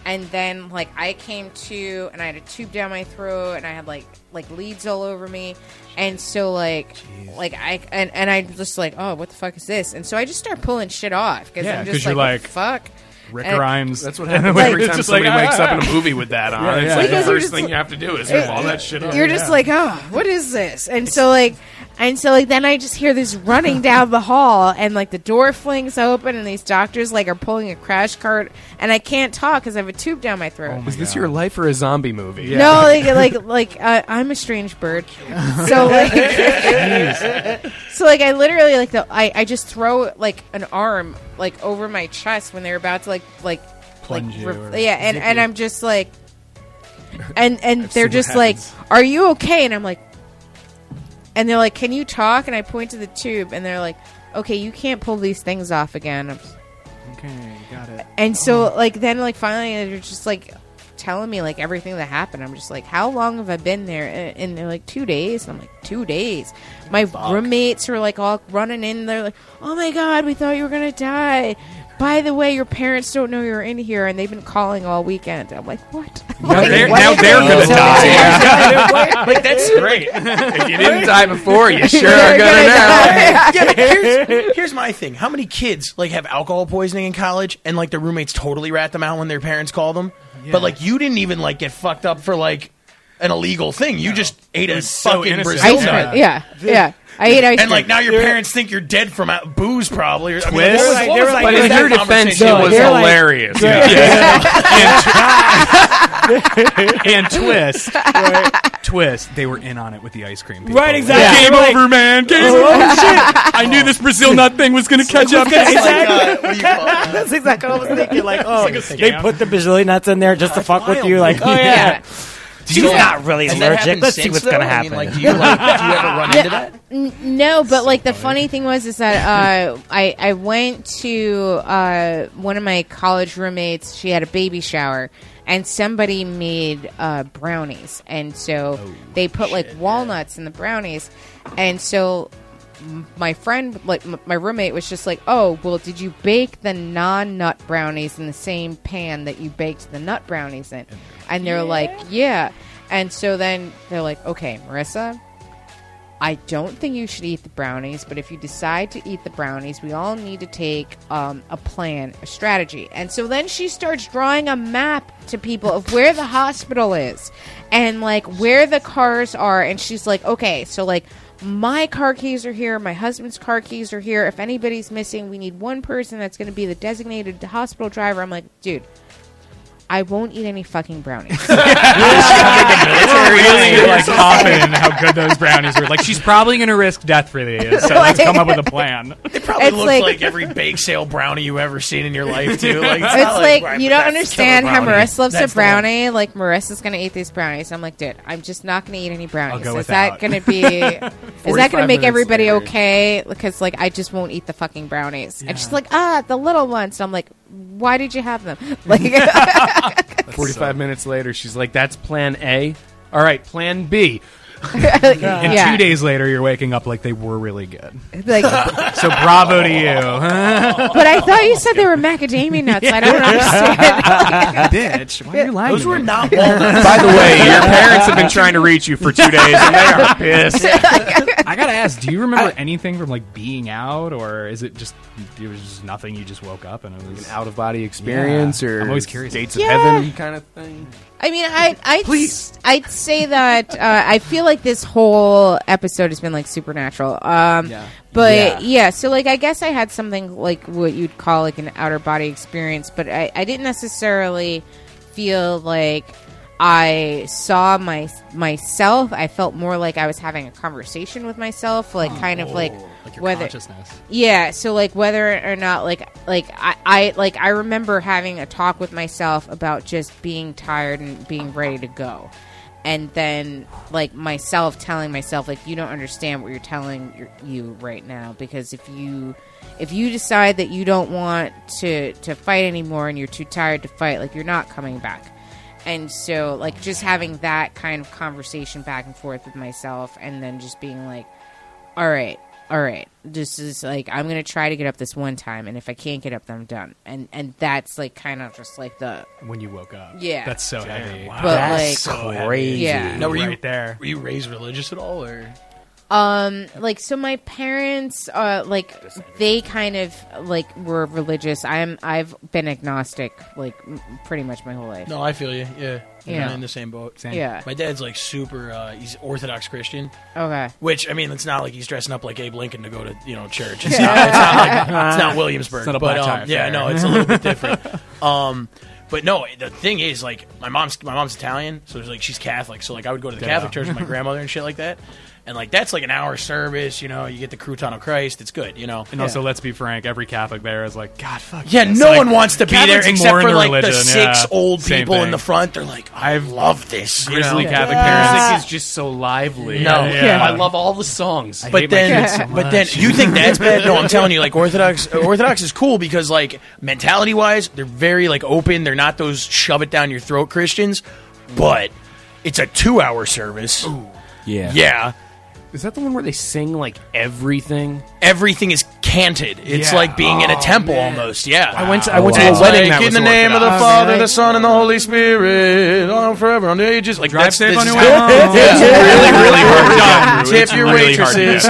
And then, like, I came to, and I had a tube down my throat, and I had, like leads all over me. And so, like, jeez. Like I and I just, like, oh, what the fuck is this? And so I just start pulling shit off. Because I'm just like, what the fuck? Rick Grimes. That's what happens every time somebody wakes up in a movie with that on. It's like the first thing you have to do is pull all that shit off. You're just like, oh, what is this? And so, then I just hear this running down the hall, and, like, the door flings open, and these doctors, like, are pulling a crash cart, and I can't talk because I have a tube down my throat. Oh my Is this your life or a zombie movie? Yeah. No, I'm a strange bird. So, like, I literally, like, I just throw, like, an arm, like, over my chest when they're about to, like, plunge you. And I'm just, like, and they're just, like, are you okay? And I'm, like, and they're like, can you talk? And I point to the tube, and they're like, okay, you can't pull these things off again. Okay, got it. And so, like, then, like, finally, they're just, like, telling me, like, everything that happened. I'm just like, how long have I been there? And they're like, 2 days. And I'm like, 2 days. My roommates are, like, all running in. They're like, oh, my God, we thought you were going to die. By the way, your parents don't know you're in here, and they've been calling all weekend. I'm like, what? Now they're going to die. Yeah. Like, that's great. If you didn't die before, you sure are going to die. Yeah, like, here's my thing. How many kids, like, have alcohol poisoning in college, and, like, their roommates totally rat them out when their parents call them? Yeah. But, like, you didn't even, like, get fucked up for, like, an illegal thing. You just ate a fucking Brazil nut. Yeah. I ate ice cream. And, like, now your parents think you're dead from booze, probably. I mean, but in your defense, it was hilarious. And twist. Right. Twist. They were in on it with the ice cream people. Right, exactly. Like, game over, man. Game over. Shit. I knew this Brazil nut thing was going to catch up. Exactly. That's exactly what I was thinking. Like, oh, they put the Brazilian nuts in there just to fuck with you. Like, oh, yeah. She's not really allergic. Let's see what's going to happen. I mean, like, do you ever run into that? No, but like the funny thing was that I went to one of my college roommates. She had a baby shower, and somebody made brownies, and so they put like walnuts in the brownies, and so my friend, like my roommate, was just like, "Oh, well, did you bake the non-nut brownies in the same pan that you baked the nut brownies in?" And they're like, "Yeah." And so then they're like, "Okay, Marissa, I don't think you should eat the brownies, but if you decide to eat the brownies, we all need to take a plan, a strategy." And so then she starts drawing a map to people of where the hospital is and like where the cars are, and she's like, "Okay, so like, my car keys are here. My husband's car keys are here. If anybody's missing, we need one person that's going to be the designated hospital driver." I'm like, dude, I won't eat any fucking brownies. We're really like confident in how good those brownies were. Like, she's probably going to risk death for these, so let's come up with a plan. It probably looks like every bake sale brownie you've ever seen in your life, too. Like, it's like you don't understand how Marissa loves a brownie. Like, Marissa's going to eat these brownies. I'm like, dude, I'm just not going to eat any brownies. Is that going to be? Is that going to make everybody okay? Because like, I just won't eat the fucking brownies. Yeah. And she's like, the little ones. And I'm like, why did you have them? Like, 45 minutes later, she's like, that's plan A. All right, plan B. And 2 days later, you're waking up like they were really good. Like, so bravo to you. Huh? But I thought you said they were macadamia nuts. Yeah. I don't understand. Bitch, why are you lying? Those were not walnuts. By the way, your parents have been trying to reach you for 2 days, and they are pissed. I gotta ask, do you remember anything from like being out, or is it just there was just nothing? You just woke up and it was an out of body experience, or I'm always curious, dates of heaven kind of thing. I mean, I'd say that I feel like this whole episode has been like supernatural. But yeah, so like I guess I had something like what you'd call like an outer body experience, but I didn't necessarily feel like I saw myself. I felt more like I was having a conversation with myself, like kind of like your consciousness. Yeah, so like whether or not like I remember having a talk with myself about just being tired and being ready to go. and then like myself telling myself like, you don't understand what you're telling you right now, because if you decide that you don't want to fight anymore and you're too tired to fight, like, you're not coming back. And so like just having that kind of conversation back and forth with myself, and then just being like, all right, this is like, I'm going to try to get up this one time, and if I can't get up, then I'm done. And that's like kind of just like the... When you woke up. Yeah. That's so heavy. Wow. But that's like, so crazy. Yeah. No, were you raised religious at all, or...? Like, so my parents, like, they kind of, like, were religious. I've been agnostic, like, pretty much my whole life. No, I feel you, yeah. You're in the same boat. Same. Yeah. My dad's, like, super, he's Orthodox Christian. Okay. Which, I mean, it's not like he's dressing up like Abe Lincoln to go to, you know, church. It's not Williamsburg. It's not a black tie affair. Yeah, no, it's a little bit different. But no, the thing is, like, my mom's Italian, so it's like she's Catholic, so like I would go to the Catholic church with my grandmother and shit like that, and like that's like an hour service, you know, you get the crouton of Christ, it's good, you know. And also, let's be frank, every Catholic there is like, God, fuck. Yeah, this. No like, one wants to be Catholics there except for like religion. The six old people in the front. They're like, I love this. Grizzly Catholic parents is just so lively. No, I love all the songs. But then you think that's bad? No, I'm telling you, like Orthodox is cool because like mentality wise, they're very like open. They're not those shove it down your throat Christians, but it's a 2-hour service. Ooh. Yeah, yeah. Is that the one where they sing like everything? Everything is canted. It's like being in a temple almost. Yeah, wow. I went to a wedding. Like, that in the name of the Father, the Son, and the Holy Spirit, on forever, on the ages. Like drive safe on your way. It's really, really hard done. Tip your waitresses.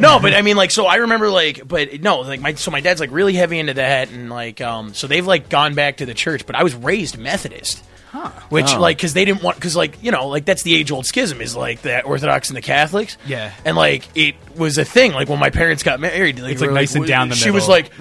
No, but I mean, like, so I remember, like, but no, like, my dad's like really heavy into that, and like, so they've like gone back to the church. But I was raised Methodist. Huh. Which, like, because they didn't want, because, like, you know, like, that's the age-old schism is, like, the Orthodox and the Catholics. Yeah. And, like, it was a thing, like, when my parents got married. Like, it's, like, nice and down the middle. She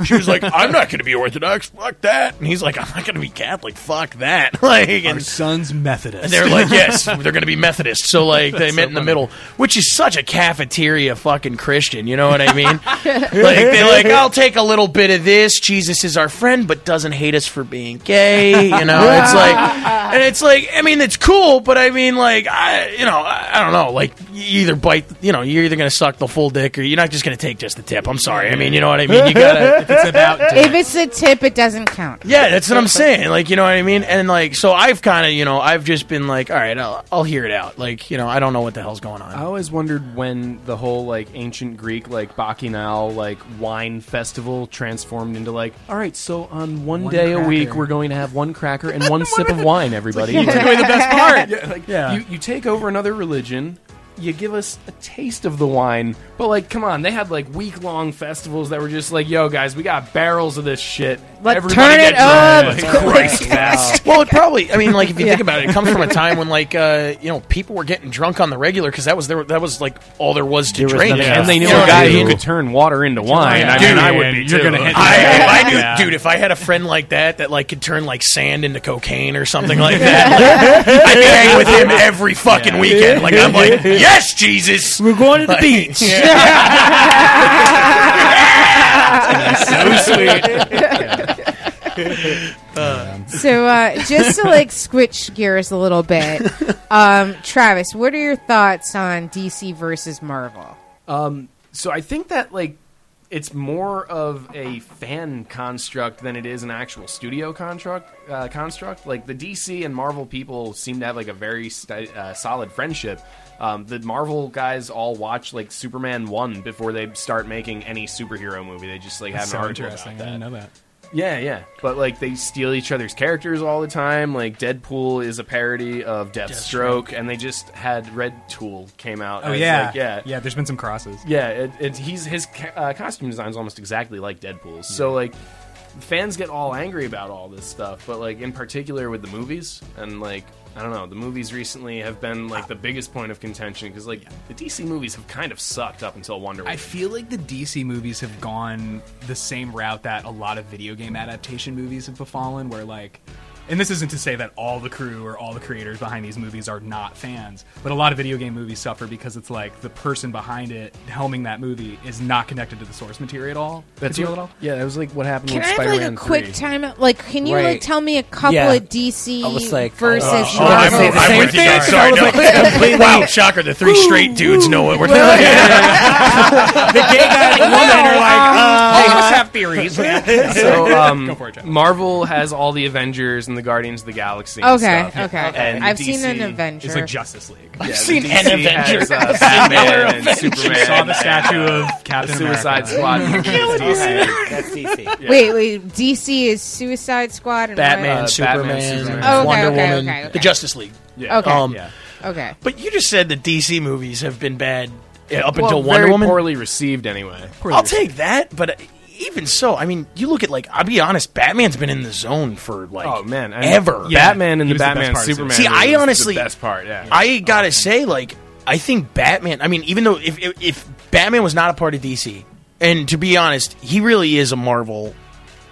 was like, I'm not going to be Orthodox, fuck that. And he's like, I'm not going to be Catholic, fuck that. Like, our son's Methodist. And they're like, yes, they're going to be Methodist. So, like, they met in the middle, which is such a cafeteria fucking Christian, you know what I mean? Like, they're like, I'll take a little bit of this, Jesus is our friend, but doesn't hate us for being gay, you know? It's like... And it's like, I mean, it's cool, but I mean, like, I don't know, like, you either bite, you know, you're either going to suck the full dick or you're not just going to take just the tip. I'm sorry. I mean, you know what I mean? You gotta, if it's a tip, it doesn't count. Yeah, that's what I'm saying. Like, you know what I mean? And like, so I've kind of, you know, I've just been like, all right, I'll hear it out. Like, you know, I don't know what the hell's going on. I always wondered when the whole, like, ancient Greek, like, Bacchanal, like, wine festival transformed into, like, all right, so on one day cracker. A week, we're going to have one cracker and one sip of wine. Everybody, like, you took away the best part. Yeah, like, you take over another religion, you give us a taste of the wine, but like, come on, they had like week-long festivals that were just like, yo, guys, we got barrels of this shit. Let's turn it up. Christ. Well, it probably, I mean, like, if you think about it, it comes from a time when, like, you know, people were getting drunk on the regular because that was like all there was to drink. And they knew a guy who could turn water into wine. Yeah. Dude, I would be. You're gonna hit. I knew, dude. If I had a friend like that like could turn like sand into cocaine or something like that, like, I'd hang with him every fucking weekend. Like, I'm like, yes, Jesus, we're going to the beach. That's so sweet. So just to like switch gears a little bit, Travis, what are your thoughts on DC versus Marvel? So I think that like it's more of a fan construct than it is an actual studio construct. Like the DC and Marvel people seem to have like a very solid friendship. The Marvel guys all watch like Superman 1 before they start making any superhero movie. They just like have an article about that. I didn't know that. Yeah, yeah. But like they steal each other's characters all the time. Like Deadpool is a parody of Deathstroke. And they just had Red Tool came out. Oh, yeah. Like, yeah. Yeah, there's been some crosses. Yeah, his costume design is almost exactly like Deadpool's. Yeah. So like fans get all angry about all this stuff, but like in particular with the movies and like I don't know. The movies recently have been like the biggest point of contention because like the DC movies have kind of sucked up until Wonder Woman. I feel like the DC movies have gone the same route that a lot of video game adaptation movies have befallen, where like And this isn't to say that all the crew or all the creators behind these movies are not fans, but a lot of video game movies suffer because it's like the person behind it, helming that movie, is not connected to the source material at all. That's what, at all? Yeah, that was like what happened with Spider-Man 3. Can I have like a quick time? Like, can you like tell me a couple of DC versus... I'm with you guys. Sorry, no. Wow, shocker. The three straight dudes know what we're talking about. The gay guy and woman are like, all of us have theories. So go for it, Jeff. Marvel has all the Avengers and the Guardians of the Galaxy. Okay. And I've seen an Avenger. It's like Justice League. Yeah, I've seen an Avenger. Batman and Superman. Saw the statue of Captain Suicide Squad. That's DC. Yeah. Wait. DC is Suicide Squad and Batman, Superman. Wonder Woman, the Justice League. Yeah. Okay. But you just said that DC movies have been bad until Wonder Woman. Poorly received, anyway. I'll take that, but. Even so, I mean, you look at, like, I'll be honest, Batman's been in the zone for, like, ever. Yeah. Batman and the Batman Superman. See, I honestly, the best part, yeah. I gotta say, like, I think Batman, I mean, even though if Batman was not a part of DC, and to be honest, he really is a Marvel,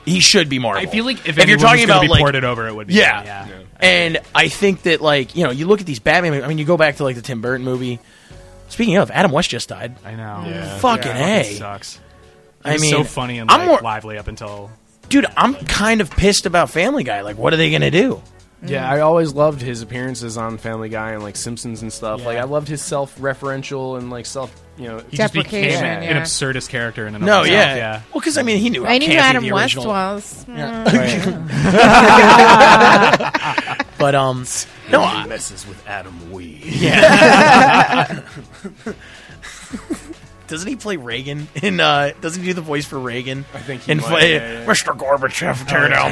he should be Marvel. I feel like if you're talking about, like, ported over, it would be. Yeah. And I think that, like, you know, you look at these Batman movies, I mean, you go back to, like, the Tim Burton movie. Speaking of, Adam West just died. I know. Yeah. Fucking A. It sucks. I mean, so funny and like, lively up until... Dude, I'm kind of pissed about Family Guy. Like, what are they going to do? Yeah, I always loved his appearances on Family Guy and, like, Simpsons and stuff. Yeah. Like, I loved his self-referential and, like, he just became an absurdist character in another. Well, because, I mean, he knew Adam West was. Yeah. But, no, he messes with Adam Wee. Yeah. Doesn't he play Reagan? Doesn't he do the voice for Reagan? I think he might. Mr. Gorbachev, tear down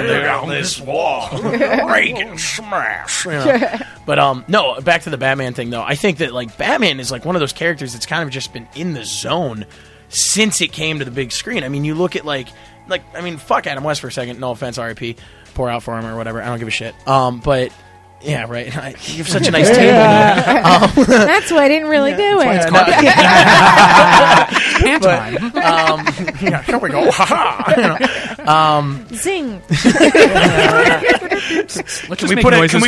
this wall. Reagan smash. Yeah. But, no, back to the Batman thing, though. I think that, like, Batman is, like, one of those characters that's kind of just been in the zone since it came to the big screen. I mean, you look at, like, I mean, fuck Adam West for a second. No offense, R.I.P. Pour out for him or whatever. I don't give a shit. But... Yeah, right. You have such a nice table. Yeah. That's why I didn't really do it. But, yeah, here we go. Zing. Can we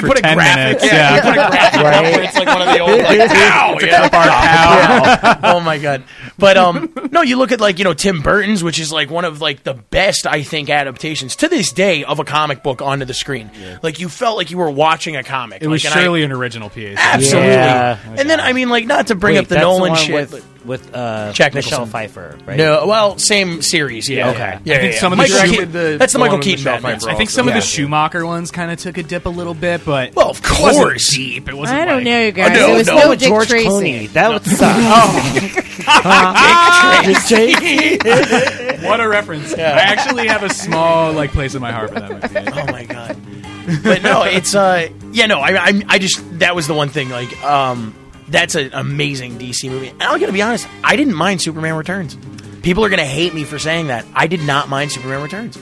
put a graphic? Yeah. Put a graphic up. It's like one of the old, like, pow. Yeah. Pow. Oh, my God. But, no, you look at, like, you know, Tim Burton's, which is, like, one of, like, the best, I think, adaptations to this day of a comic book onto the screen. Yeah. Like, you felt like you were watching a comic. It was surely an original piece. Absolutely. Yeah. And then, I mean, like, not to bring up the Nolan shit. With Jack Nicholson. Michelle Pfeiffer, right? No, well, same series, yeah. Okay. Yeah, I think some of that's the Michael Keaton Batman. I think some of the Schumacher ones kind of took a dip a little bit, but... Well, of course. It wasn't deep. It wasn't I don't know, you guys. It was no Dick George Tracy. Clooney. That would suck. Dick Tracy. What a reference. Yeah. I actually have a small place in my heart for that movie. Oh, my God. But, no, it's... I just... That was the one thing, like... That's an amazing DC movie. And I'm going to be honest, I didn't mind Superman Returns. People are going to hate me for saying that. I did not mind Superman Returns.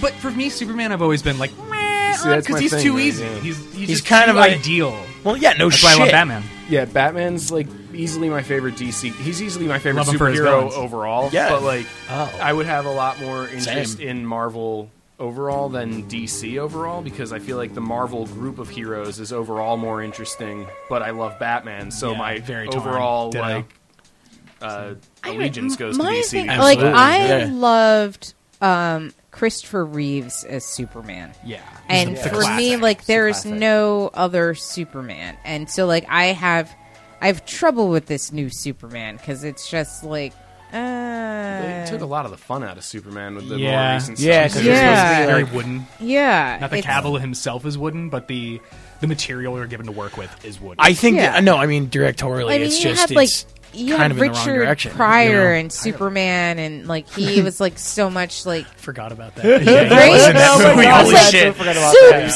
But for me, Superman, I've always been like, meh, because he's too easy. Yeah. He's kind of ideal. Well, yeah, no shit. That's why I love Batman. Yeah, Batman's, like, easily my favorite DC. He's easily my favorite superhero overall. Yeah. But, like, I would have a lot more interest in Marvel overall than DC overall, because I feel like the Marvel group of heroes is overall more interesting, but I love Batman, so my overall allegiance goes to DC. Like, I loved Christopher Reeves as Superman. Yeah. And for me, like, there's no other Superman. And so, like, I have trouble with this new Superman, because it's just, like, they took a lot of the fun out of Superman with the more recent stuff. Yeah, because it was very wooden. Yeah. Not that Cavill himself is wooden, but the material you're given to work with is wooden. I think that... No, I mean, directorially, it's just... You had Richard Pryor and Superman, and like he was like so much like forgot about that.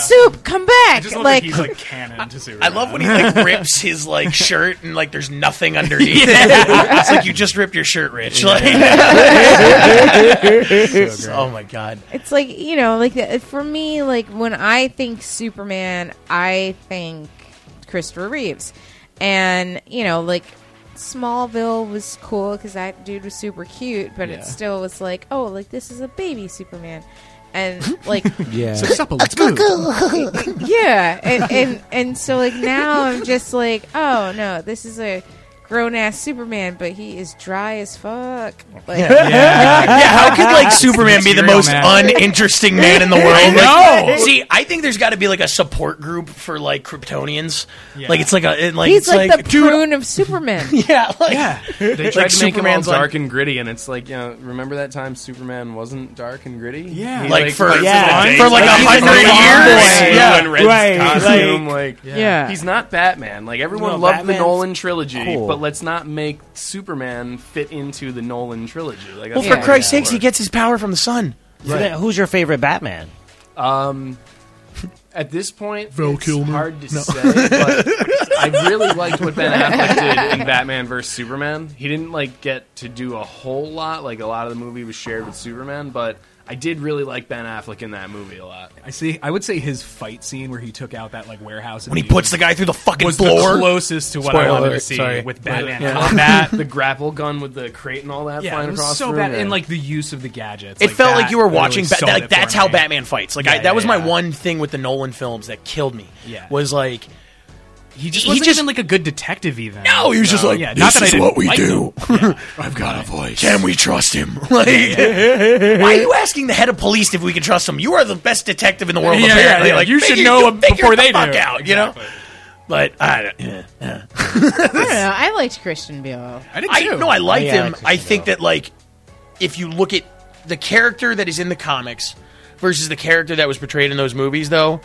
Soup, come back! I just love that he's like canon to Superman. I love when he like rips his like shirt and like there's nothing underneath. It's like you just ripped your shirt, Rich. Yeah. So oh my God! It's like for me, like when I think Superman, I think Christopher Reeves, and Smallville was cool because that dude was super cute, but it still was like, oh, like this is a baby Superman. And like, yeah, yeah, and so like now I'm just like, oh no, this is a grown ass Superman, but he is dry as fuck. Like, how could like Superman be the most uninteresting man in the world? Like, no, see, I think there's got to be like a support group for like Kryptonians. Yeah. Like it's like a like he's it's like the prune of Superman. Yeah, like, yeah. They tried like to make him all dark and gritty, and it's like, you know, remember that time Superman wasn't dark and gritty? Yeah, like for like 100 years. Yeah, right. Yeah, he's not Batman. Like everyone loved the Nolan trilogy, but let's not make Superman fit into the Nolan trilogy. Like, well, for Christ's sakes, he gets his power from the sun. Right. So then, who's your favorite Batman? At this point, it's hard to say, but I really liked what Ben Affleck did in Batman vs. Superman. He didn't like get to do a whole lot. Like, a lot of the movie was shared with Superman, but I did really like Ben Affleck in that movie a lot. I see. I would say his fight scene where he took out that like warehouse when he puts the guy through the fucking floor was the closest to what I wanted to see with Batman combat. The grapple gun with the crate and all that flying across. So bad, and like the use of the gadgets. It like, felt like you were watching. Like that's how Batman fights. Like that was my one thing with the Nolan films that killed me. Yeah, was like. He just wasn't even like a good detective even. No, he was just like, this is what we do. Yeah. I've got a voice. Can we trust him? Like, why are you asking the head of police if we can trust him? You are the best detective in the world, apparently. Yeah. Like, you should know before they do. Fuck out, you know? But I don't know. I liked Christian Bale. I did too. No, I liked him. I think that, like, if you look at the character that is in the comics versus the character that was portrayed in those movies, though,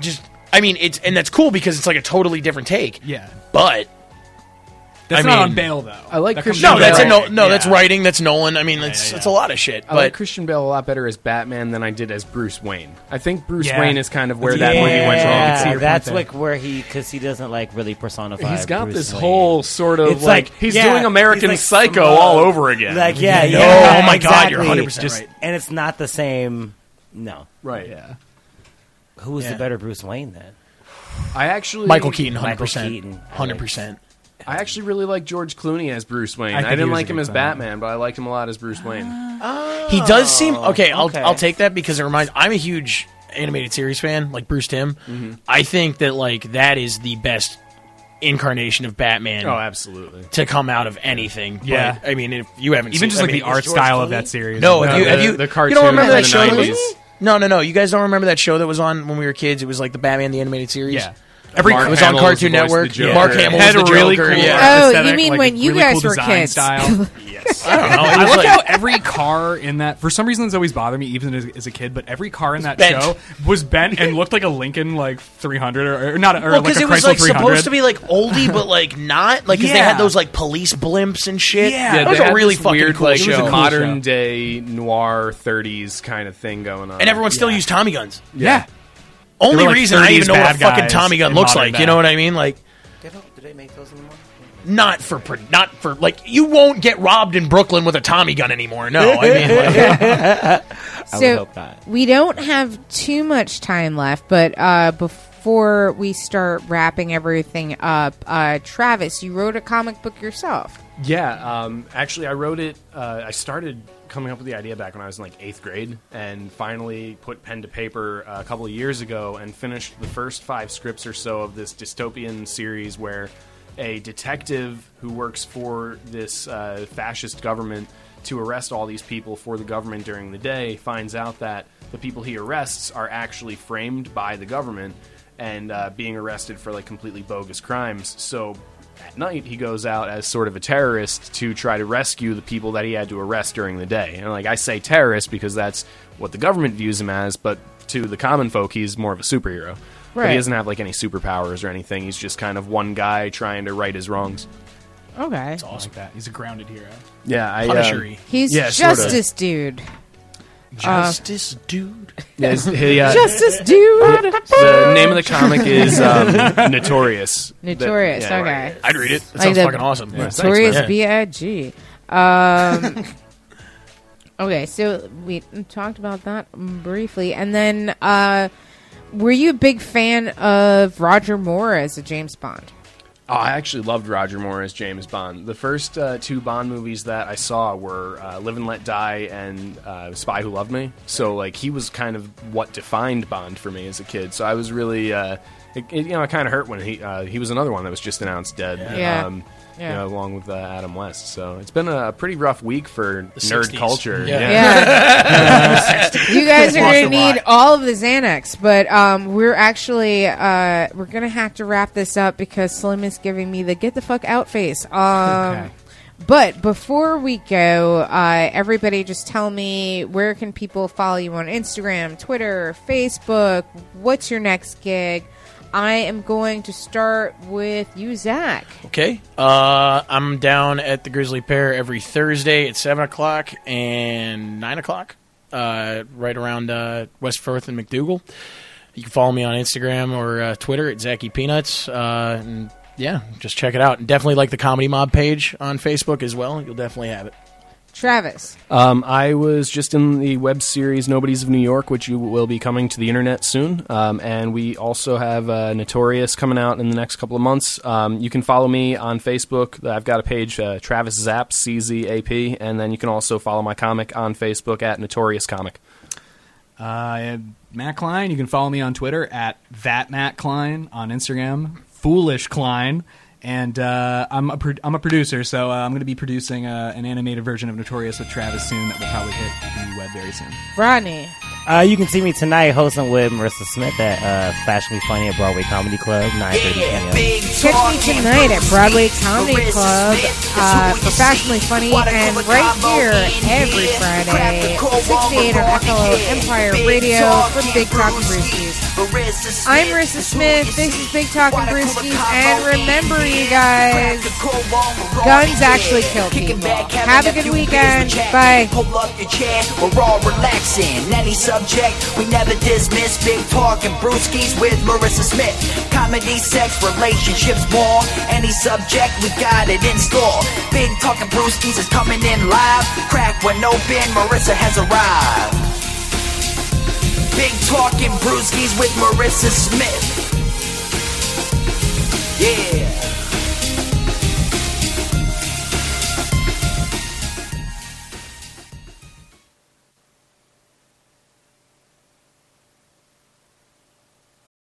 just... I mean, it's and that's cool because it's like a totally different take. Yeah, but that's not on Bale though. I like Christian Bale. That's writing. That's Nolan. I mean, that's a lot of shit. I like Christian Bale a lot better as Batman than I did as Bruce Wayne. I think Bruce Wayne is kind of where that movie went wrong. That's like where he because he doesn't like really personify. He's got Bruce Wayne. Whole sort of like he's doing American Psycho all over again. Like oh my god, you're 100% right. And it's not the same. No, right? Yeah. Who was the better Bruce Wayne then? I actually Michael Keaton, 100%. 100%. I actually really like George Clooney as Bruce Wayne. I didn't like him as Batman, but I liked him a lot as Bruce Wayne. He does seem okay. I'll take that because it reminds. I'm a huge animated series fan, like Bruce Timm. Mm-hmm. I think that like that is the best incarnation of Batman. Oh, absolutely. To come out of anything. Yeah, but, I mean, if you haven't even seen, just like the art style of that series. No, the cartoon. You don't remember that show? No. You guys don't remember that show that was on when we were kids? It was like the Batman, the animated series? Yeah. It was on Cartoon Network. Mark Hamill was the Joker. Really cool aesthetic, you mean like when you really guys were kids? Style. Yes. I don't know. I like how every car in that, for some reason, it's always bothered me, even as a kid. But every car in that show was bent and looked like a Lincoln, like 300 or not, or like a Chrysler 300. Because it was like supposed to be like oldie, but like not. Like because they had those like police blimps and shit. Yeah, that was a really fucking weird, cool show. It was a modern day noir 30s kind of thing going on, and everyone still used Tommy guns. Yeah. Only reason I even know what a fucking Tommy gun looks like, you know what I mean? Like, do they make those anymore? Not for like you won't get robbed in Brooklyn with a Tommy gun anymore. No, I mean. Like, I would hope not. We don't have too much time left, but before we start wrapping everything up, Travis, you wrote a comic book yourself. Yeah, actually, I wrote it. I started coming up with the idea back when I was in like 8th grade and finally put pen to paper a couple of years ago and finished the first 5 scripts or so of this dystopian series where a detective who works for this fascist government to arrest all these people for the government during the day finds out that the people he arrests are actually framed by the government and being arrested for like completely bogus crimes. So at night, he goes out as sort of a terrorist to try to rescue the people that he had to arrest during the day. And like I say terrorist because that's what the government views him as, but to the common folk, he's more of a superhero. Right. But he doesn't have like any superpowers or anything. He's just kind of one guy trying to right his wrongs. Okay. It's awesome. Like that. He's a grounded hero. Yeah. Punisher-y. He's Justice Dude. Justice Dude. Justice Dude. The name of the comic is Notorious. Notorious, okay. I'd read it. That sounds fucking awesome. Notorious B.I.G. Okay, so we talked about that briefly. And then were you a big fan of Roger Moore as a James Bond? Oh, I actually loved Roger Moore as James Bond. The first two Bond movies that I saw were Live and Let Die and Spy Who Loved Me. So, like, he was kind of what defined Bond for me as a kid. So I was really, it kind of hurt when he was another one that was just announced dead. Yeah. Yeah. You know, along with Adam West. So it's been a pretty rough week for the nerd 60s. Culture. Yeah. You guys are going to need all of the Xanax, but we're actually we're going to have to wrap this up because Slim is giving me the get the fuck out face. Okay. But before we go, everybody just tell me, where can people follow you on Instagram, Twitter, Facebook? What's your next gig? I am going to start with you, Zach. Okay. I'm down at the Grizzly Pear every Thursday at 7 o'clock and 9 o'clock, right around West 4th and McDougal. You can follow me on Instagram or Twitter at Zachy Peanuts. And yeah, just check it out. And definitely like the Comedy Mob page on Facebook as well. You'll definitely have it. Travis. I was just in the web series Nobodies of New York, which you will be coming to the internet soon. And we also have Notorious coming out in the next couple of months. You can follow me on Facebook. I've got a page, Travis Zapp, CZAP. And then you can also follow my comic on Facebook at Notorious Comic. Matt Klein. You can follow me on Twitter at that Matt Klein, on Instagram, Foolish Klein. And I'm a producer, so I'm going to be producing an animated version of Notorious with Travis soon that will probably hit the web very soon. Rodney. You can see me tonight hosting with Marissa Smith at Fashionably Funny at Broadway Comedy Club, 9:30 p.m. Catch me tonight at Broadway Comedy Club for Fashionably Funny, and right here every Friday, 6 to 8 on FLO Empire Radio for Big Talk and Brewskis. I'm Marissa Smith. This is Big Talk and Brewskis, and remember, you guys, guns actually kill people. Have a good weekend. Bye. Pull up your chair. We're all relaxing. Any subject we never dismiss. Big Talk and Brewskis with Marissa Smith. Comedy, sex, relationships, war. Any subject, we got it in store. Big Talk and Brewskis is coming in live. Crack one open, Marissa has arrived. Big Talk and Brewskis with Marissa Smith. Yeah.